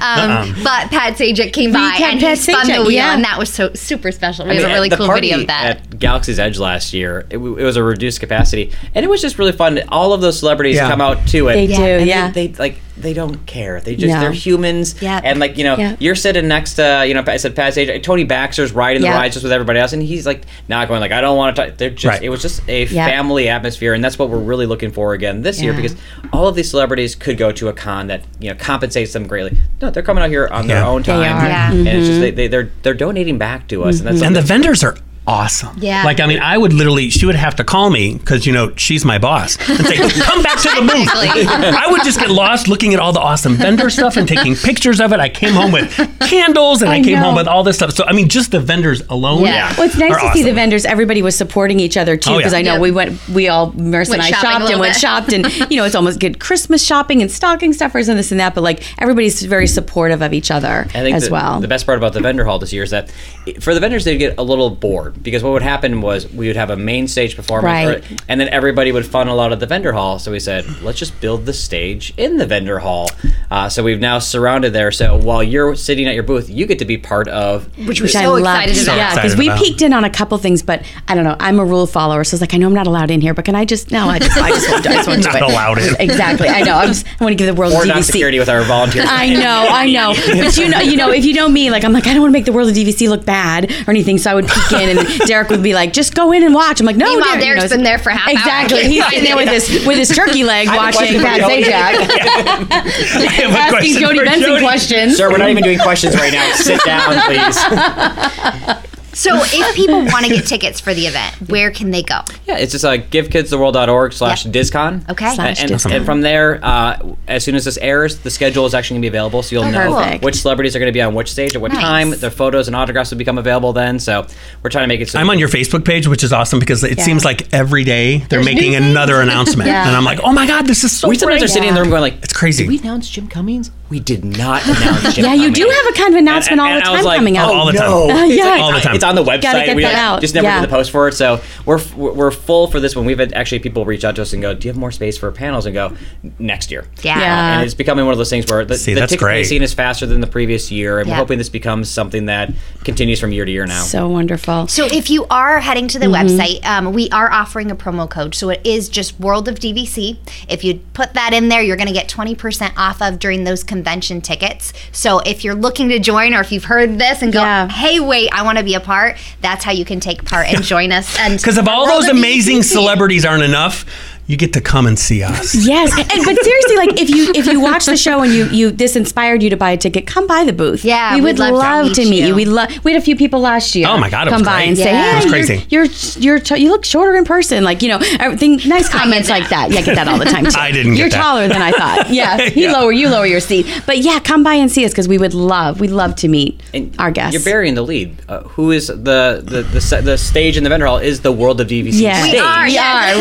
But Pat Sajak came by and he spun the wheel, and that was so super special. We had a really cool video of that. At Galaxy's Edge last year, it was a reduced capacity, and it was just really fun. All of those celebrities come out to it. They do, yeah. They like. They don't care. They just, they're humans. Yep. And like, you know, you're sitting next to, you know, I said Pat Sajak, Tony Baxter's riding the rides just with everybody else. And he's like, not going like, I don't want to talk. They're just, it was just a family atmosphere. And that's what we're really looking for again this year, because all of these celebrities could go to a con that, you know, compensates them greatly. No, they're coming out here on their own time. They are. Yeah. And it's just, they're donating back to us. And the vendors are awesome. Yeah. Like, I mean, I would literally, she would have to call me because, you know, she's my boss and say, come back to the booth. I would just get lost looking at all the awesome vendor stuff and taking pictures of it. I came home with candles and I came home with all this stuff. So, I mean, just the vendors alone. Yeah. Well, it's nice to see the vendors. Everybody was supporting each other too, because I know we all, Marissa and I, shopped and, you know, it's almost good Christmas shopping and stocking stuffers and this and that, but like everybody's very supportive of each other as well. The best part about the vendor hall this year is that for the vendors, they'd get a little bored. Because what would happen was we would have a main stage performance, and then everybody would funnel out of the vendor hall. So we said, let's just build the stage in the vendor hall. So we've now surrounded there. So while you're sitting at your booth, you get to be part of, which I love. Yeah, because we peeked in on a couple things, but I don't know. I'm a rule follower, so I was like, I know I'm not allowed in here, but can I just? No, I just won't do it. Not allowed in. Exactly. I know. I want to give the world of DVC. Or not security with our volunteers. I know. But you know, if you know me, like I'm like, I don't want to make the World of DVC look bad or anything. So I would peek in. And Derek would be like, just go in and watch. I'm like, no, Derek. Derek's been there for half an hour. He's sitting there with his turkey leg watching Pat Sajak. Asking Jody Benson questions. Sir, we're not even doing questions right now. Sit down, please. So if people want to get tickets for the event, where can they go? Yeah, it's just givekidstheworld.org/DizCon. Okay. And from there, as soon as this airs, the schedule is actually going to be available, so you'll know which celebrities are going to be on which stage at what time. Their photos and autographs will become available then, so we're trying to make it so I'm on your Facebook page, which is awesome, because it seems like every day they're making another announcement. And I'm like, oh my God, this is so great. We sometimes are sitting in the room going like, it's crazy. Did we announce Jim Cummings? We did not announce Jim Cummings. Yeah, you do have a kind of announcement all the time coming out. All the time. Yeah. All the time. It's on the website. We just never did the post for it. So we're full for this one. We've had actually people reach out to us and go, do you have more space for panels? And go, next year. Yeah. And it's becoming one of those things where the ticket pricing is faster than the previous year. And we're hoping this becomes something that continues from year to year now. So wonderful. So if you are heading to the website, we are offering a promo code. So it is just World of DVC. If you put that in there, you're going to get 20% off of during those convention tickets. So if you're looking to join, or if you've heard this and go, hey, wait, I want to be a part, that's how you can take part and join us. Because if all those amazing celebrities aren't enough, you get to come and see us. Yes, but seriously, like if you watch the show and you this inspired you to buy a ticket, come by the booth. Yeah, we would love to meet you. We had a few people last year. Oh my God, it was great. Come by and say, hey, it was crazy. You look shorter in person. Like, you know, everything. Nice comments like that. Yeah, I get that all the time too. I didn't. You're taller than I thought. Yeah, you lower your seat. But yeah, come by and see us because we'd love to meet our guests. You're burying the lead. Who is the stage in the vendor hall? Is the World of DVC? Yeah, stage.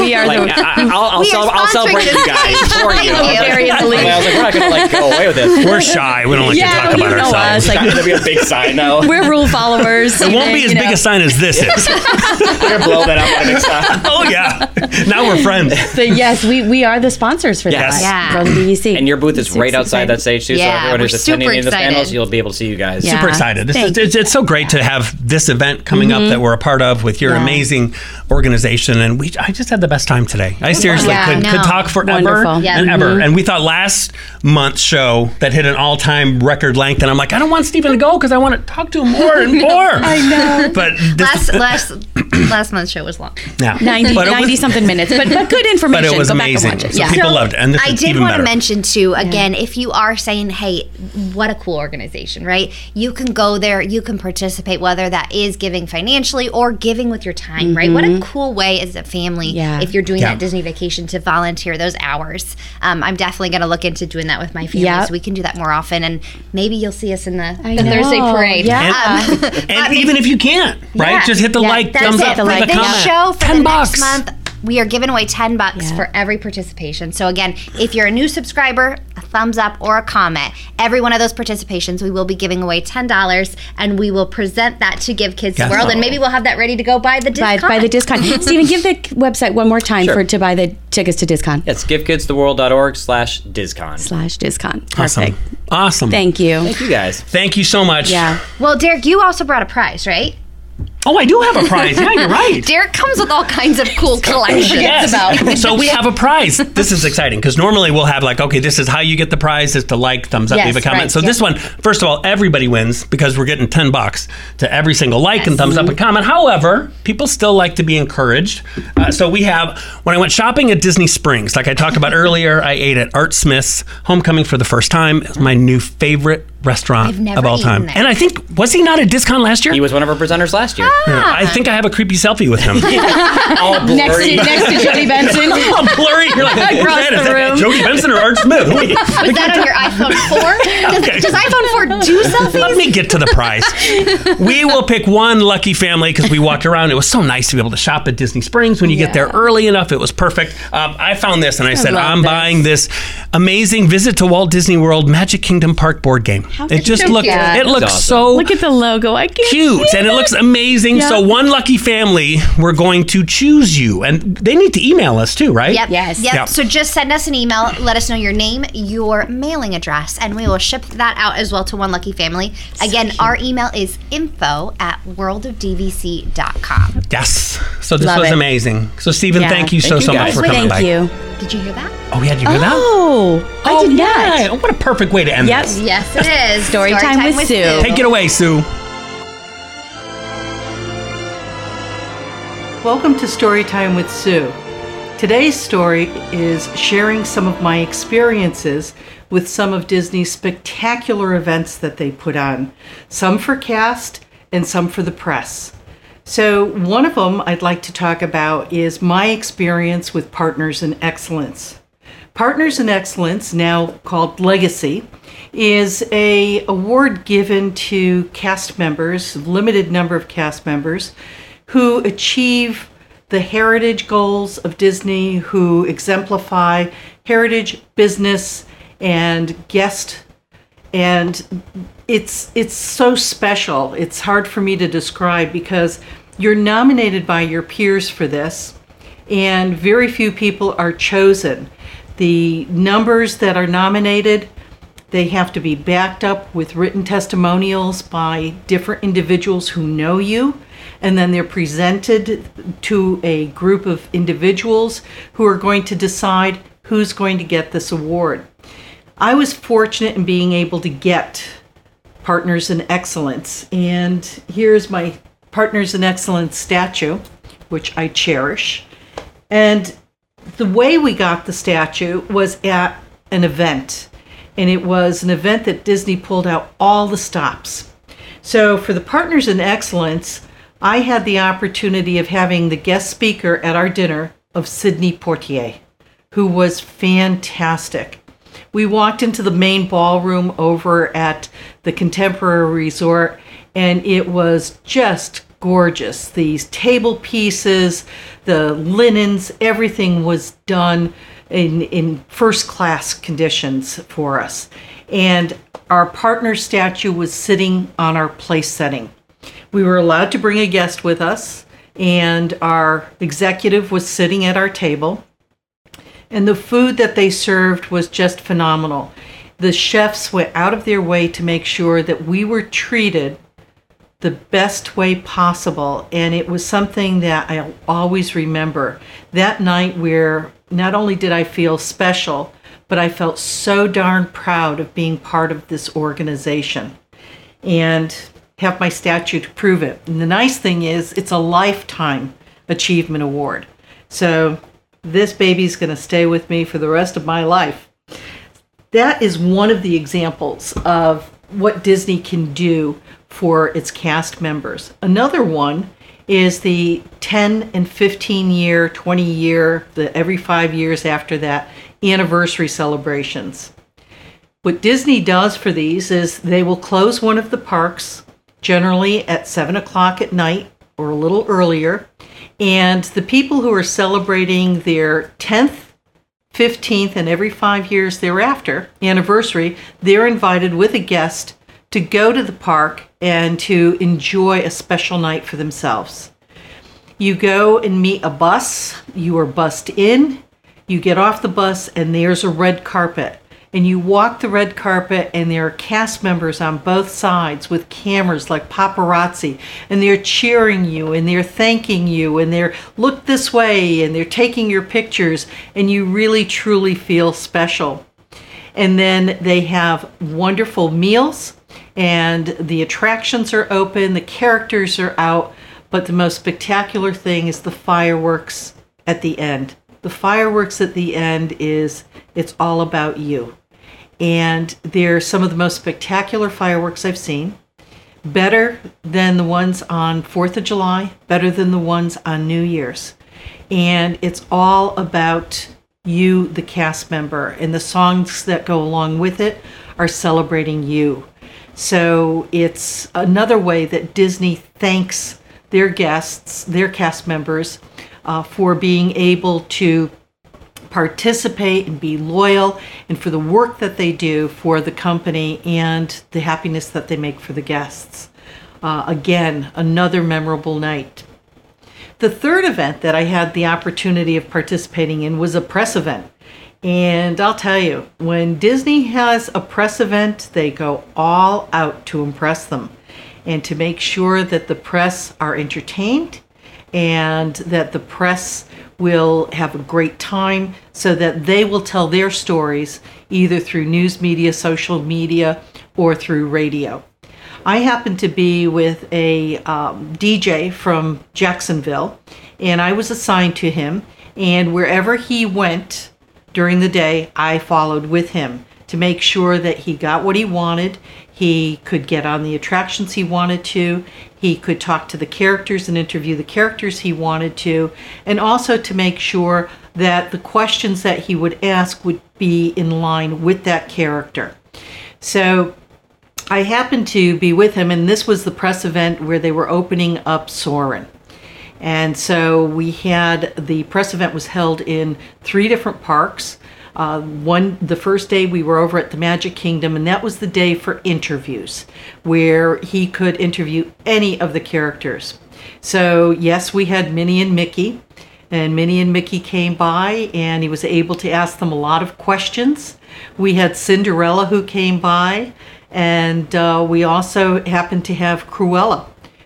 We are. Like, I'll celebrate you guys for you. I was like, we're not gonna go away with this. We're shy. We don't like to talk about ourselves. It's not gonna be a big sign now. We're rule followers. It won't be as big a sign as this is. We're gonna blow that up next time. Oh yeah. Now we're friends. So yes, we are the sponsors for that. Yeah. World of DVC. And your booth is right outside that stage too. Yeah, so everyone who's attending any of the panels, you'll be able to see you guys. Yeah. Super excited. It's so great to have this event coming up that we're a part of with your amazing organization, and I just had the best time today. I seriously could talk forever and ever. And we thought last month's show that hit an all-time record length, and I'm like, I don't want Stephen to go because I want to talk to him more and more. I know. But last month's show was long. Yeah. 90-something minutes, but good information. But it was amazing. Back and watch it. So people loved it. And this is even better. I did want to mention, too, again, if you are saying, hey, what a cool organization, right? You can go there. You can participate, whether that is giving financially or giving with your time, right? What a cool way as a family, if you're doing that Disney vacation, to volunteer those hours. I'm definitely going to look into doing that with my family so we can do that more often. And maybe you'll see us in the Thursday parade. Yeah. And even if you can't, right? Just hit the like, thumbs up, for the comment. Show for $10 next month. We are giving away $10 for every participation. So again, if you're a new subscriber, a thumbs up or a comment, every one of those participations, we will be giving away $10, and we will present that to Give Kids the World, and maybe we'll have that ready to go by the DizCon. By the DizCon. Stephen, give the website one more time to buy the tickets to DizCon. It's givekidstheworld.org/DizCon. /DizCon. Perfect. Awesome. Thank you. Thank you guys. Thank you so much. Yeah. Well, Derek, you also brought a prize, right? Oh, I do have a prize. Yeah, you're right. Derek comes with all kinds of cool collections. So we have a prize. This is exciting because normally we'll have like, okay, this is how you get the prize, is to like, thumbs up, leave a comment. Right, so this one, first of all, everybody wins because we're getting $10 to every single like and thumbs up and comment. However, people still like to be encouraged. So we have, when I went shopping at Disney Springs, like I talked about earlier, I ate at Art Smith's Homecoming for the first time. It's my new favorite restaurant of all time. There. And I think, was he not at DizCon last year? He was one of our presenters last year. Ah. Yeah, I think I have a creepy selfie with him. All blurry. Next to Jodie Benson. All blurry. You're like, is that Jodie Benson or Art Smith? Was that on your iPhone 4? Does iPhone 4 do selfies? Let me get to the prize. We will pick one lucky family because we walked around. It was so nice to be able to shop at Disney Springs. When you get there early enough, it was perfect. I found this and I said, I'm buying this amazing Visit to Walt Disney World Magic Kingdom Park board game. It looks awesome. Look at the logo. I can't cute, and it looks amazing. Yep. So one lucky family, we're going to choose you, and they need to email us too, right? Yep. So just send us an email. Let us know your name, your mailing address, and we will ship that out as well to one lucky family. Again, our email is info@worldofdvc.com. Yes. So this was amazing. So Stephen, thank you so much for coming by. Thank you. Did you hear that? Oh yeah, did you hear that? Oh, I did not. Oh, what a perfect way to end this. Yes, it is. Story time with Sue. Take it away, Sue. Welcome to Story Time with Sue. Today's story is sharing some of my experiences with some of Disney's spectacular events that they put on, some for cast and some for the press. So one of them I'd like to talk about is my experience with Partners in Excellence. Partners in Excellence, now called Legacy, is an award given to cast members, a limited number of cast members, who achieve the heritage goals of Disney, who exemplify heritage, business, and guest. And it's so special. It's hard for me to describe because you're nominated by your peers for this, and very few people are chosen. The numbers that are nominated, they have to be backed up with written testimonials by different individuals who know you, and then they're presented to a group of individuals who are going to decide who's going to get this award. I was fortunate in being able to get Partners in Excellence, and here's my Partners in Excellence statue, which I cherish. And the way we got the statue was at an event. And it was an event that Disney pulled out all the stops. So for the Partners in Excellence, I had the opportunity of having the guest speaker at our dinner of Sidney Poitier, who was fantastic. We walked into the main ballroom over at the Contemporary Resort, and it was just gorgeous. These table pieces, the linens, everything was done in first-class conditions for us. And our partner statue was sitting on our place setting. We were allowed to bring a guest with us, and our executive was sitting at our table. And the food that they served was just phenomenal. The chefs went out of their way to make sure that we were treated the best way possible, and it was something that I'll always remember. That night where not only did I feel special, but I felt so darn proud of being part of this organization and have my statue to prove it. And the nice thing is it's a lifetime achievement award. So this baby's going to stay with me for the rest of my life. That is one of the examples of what Disney can do for its cast members. Another one is the 10 and 15 year, 20 year, the every 5 years after that, anniversary celebrations. What Disney does for these is they will close one of the parks, generally at 7 o'clock at night or a little earlier, and the people who are celebrating their 10th, 15th, and every 5 years thereafter anniversary, they're invited with a guest to go to the park and to enjoy a special night for themselves. You go and meet a bus, you are bussed in, you get off the bus, and there's a red carpet. And you walk the red carpet, and there are cast members on both sides with cameras like paparazzi, and they're cheering you, and they're thanking you, and they're look this way, and they're taking your pictures, and you really truly feel special. And then they have wonderful meals, and the attractions are open, the characters are out, but the most spectacular thing is the fireworks at the end. The fireworks at the end is, it's all about you. And they're some of the most spectacular fireworks I've seen. Better than the ones on 4th of July, better than the ones on New Year's. And it's all about you, the cast member, and the songs that go along with it are celebrating you. So it's another way that Disney thanks their guests, their cast members, for being able to participate and be loyal, and for the work that they do for the company and the happiness that they make for the guests. Again, another memorable night. The third event that I had the opportunity of participating in was a press event. And I'll tell you, when Disney has a press event, they go all out to impress them and to make sure that the press are entertained and that the press will have a great time, so that they will tell their stories either through news media, social media, or through radio. I happened to be with a DJ from Jacksonville, and I was assigned to him, and wherever he went during the day, I followed with him to make sure that he got what he wanted, he could get on the attractions he wanted to, he could talk to the characters and interview the characters he wanted to, and also to make sure that the questions that he would ask would be in line with that character. So I happened to be with him, and this was the press event where they were opening up Soarin'. And so we had, the press event was held in three different parks. The first day we were over at the Magic Kingdom, and that was the day for interviews, where he could interview any of the characters. So yes, we had Minnie and Mickey, and Minnie and Mickey came by, and he was able to ask them a lot of questions. We had Cinderella who came by, and we also happened to have Cruella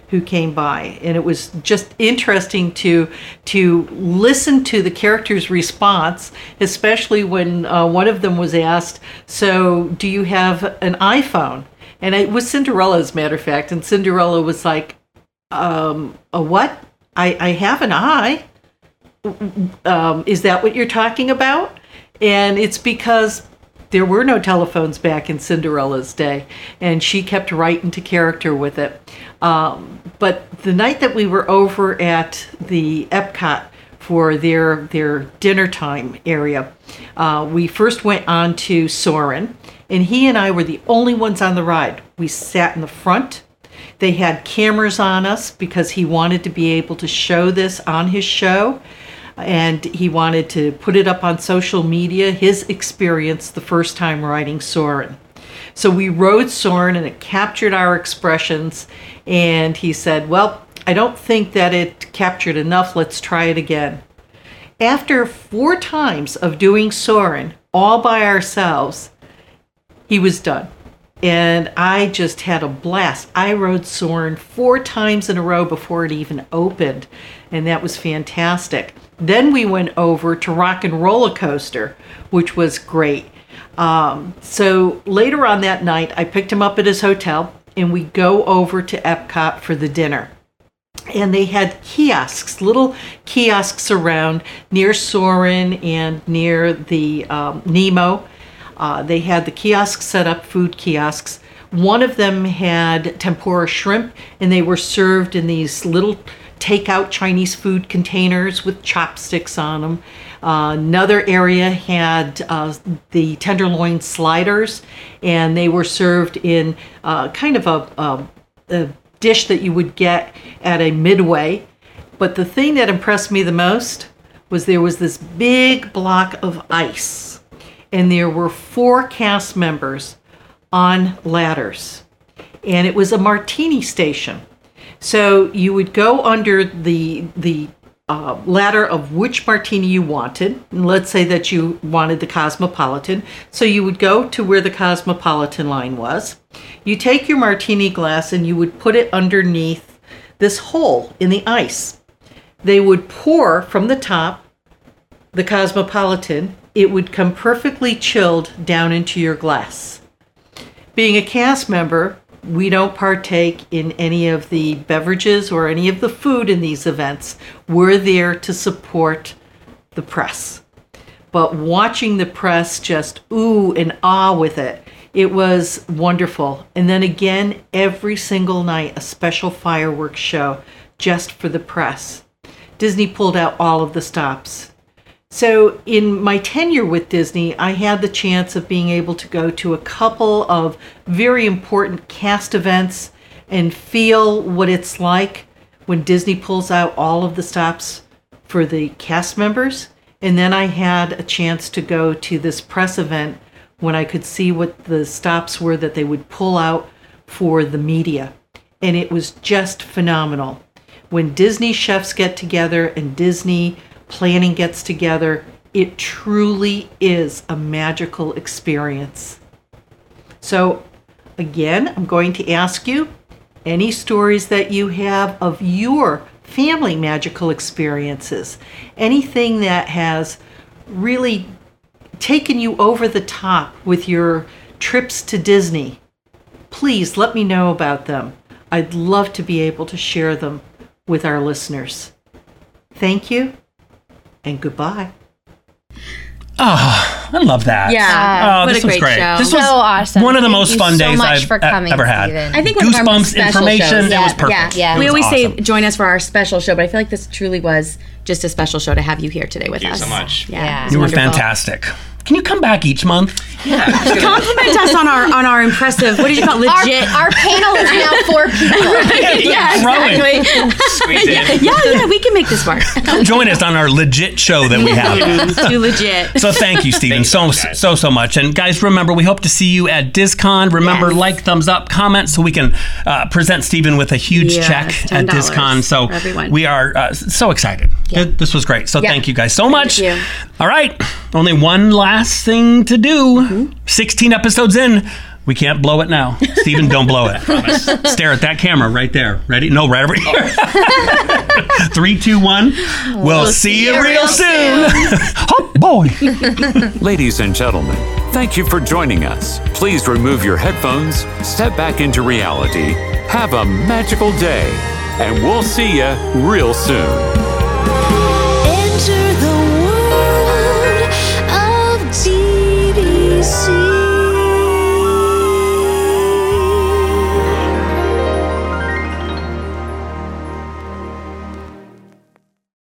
who came by, and it was just interesting to listen to the character's response, especially when one of them was asked, so do you have an iPhone? And it was Cinderella, as a matter of fact, and Cinderella was like, a what? I have an eye? Is that what you're talking about? And it's because there were no telephones back in Cinderella's day, and she kept right into character with it. But the night that we were over at the Epcot for their dinner time area, we first went on to Soarin', and he and I were the only ones on the ride. We sat in the front. They had cameras on us because he wanted to be able to show this on his show, and he wanted to put it up on social media, his experience the first time riding Soarin'. So we rode Soarin', and it captured our expressions, and he said, well, I don't think that it captured enough, let's try it again. After 4 times of doing Soarin' all by ourselves, he was done. And I just had a blast. I rode Soarin' 4 times in a row before it even opened, and that was fantastic. Then we went over to Rock and Roller Coaster, which was great. So later on that night, I picked him up at his hotel and we go over to Epcot for the dinner. And they had kiosks, little kiosks around near Soarin' and near the Nemo. They had the kiosks set up, food kiosks. One of them had tempura shrimp, and they were served in these little takeout Chinese food containers with chopsticks on them. Another area had the tenderloin sliders, and they were served in kind of a dish that you would get at a Midway. But the thing that impressed me the most was there was this big block of ice, and there were 4 cast members on ladders, and it was a martini station. So you would go under the ladder of which martini you wanted. And let's say that you wanted the Cosmopolitan. So you would go to where the Cosmopolitan line was. You take your martini glass and you would put it underneath this hole in the ice. They would pour from the top the Cosmopolitan. It would come perfectly chilled down into your glass. Being a cast member, we don't partake in any of the beverages or any of the food in these events. We're there to support the press. But watching the press just ooh and ah with it, it was wonderful. And then again, every single night, a special fireworks show just for the press. Disney pulled out all of the stops. So in my tenure with Disney, I had the chance of being able to go to a couple of very important cast events and feel what it's like when Disney pulls out all of the stops for the cast members. And then I had a chance to go to this press event when I could see what the stops were that they would pull out for the media. And it was just phenomenal. When Disney chefs get together and Disney planning gets together, it truly is a magical experience. So again, I'm going to ask you any stories that you have of your family magical experiences, anything that has really taken you over the top with your trips to Disney. Please let me know about them. I'd love to be able to share them with our listeners. Thank you. And goodbye. Oh, I love that. Yeah. This was great. Show. This was so awesome. One of the most fun days I've ever had. I think Goosebumps information. It was perfect. Yeah. We always say join us for our special show, but I feel like this truly was just a special show to have you here today with us. Thank you so much. Yeah. You were fantastic. Can you come back each month? Yeah. Compliment us on our impressive, what did you call it? Legit. Our panel is now 4 people. Right? Yeah, exactly. Squeeze in. Yeah, we can make this work. Come join us on our legit show that we have. Too legit. So thank you, Stephen, so much. And guys, remember, we hope to see you at DizCon. Remember, like, thumbs up, comment, so we can present Stephen with a huge check at DizCon. So we are so excited. Yeah. This was great. So thank you guys so much. Thank you. All right. Only one last thing to do. Mm-hmm. 16 episodes in. We can't blow it now. Stephen, don't blow it. I promise. Stare at that camera right there. Ready? No, right over here. 3, 2, 1. We'll see you real soon. Oh, boy. Ladies and gentlemen, thank you for joining us. Please remove your headphones, step back into reality, have a magical day, and we'll see you real soon.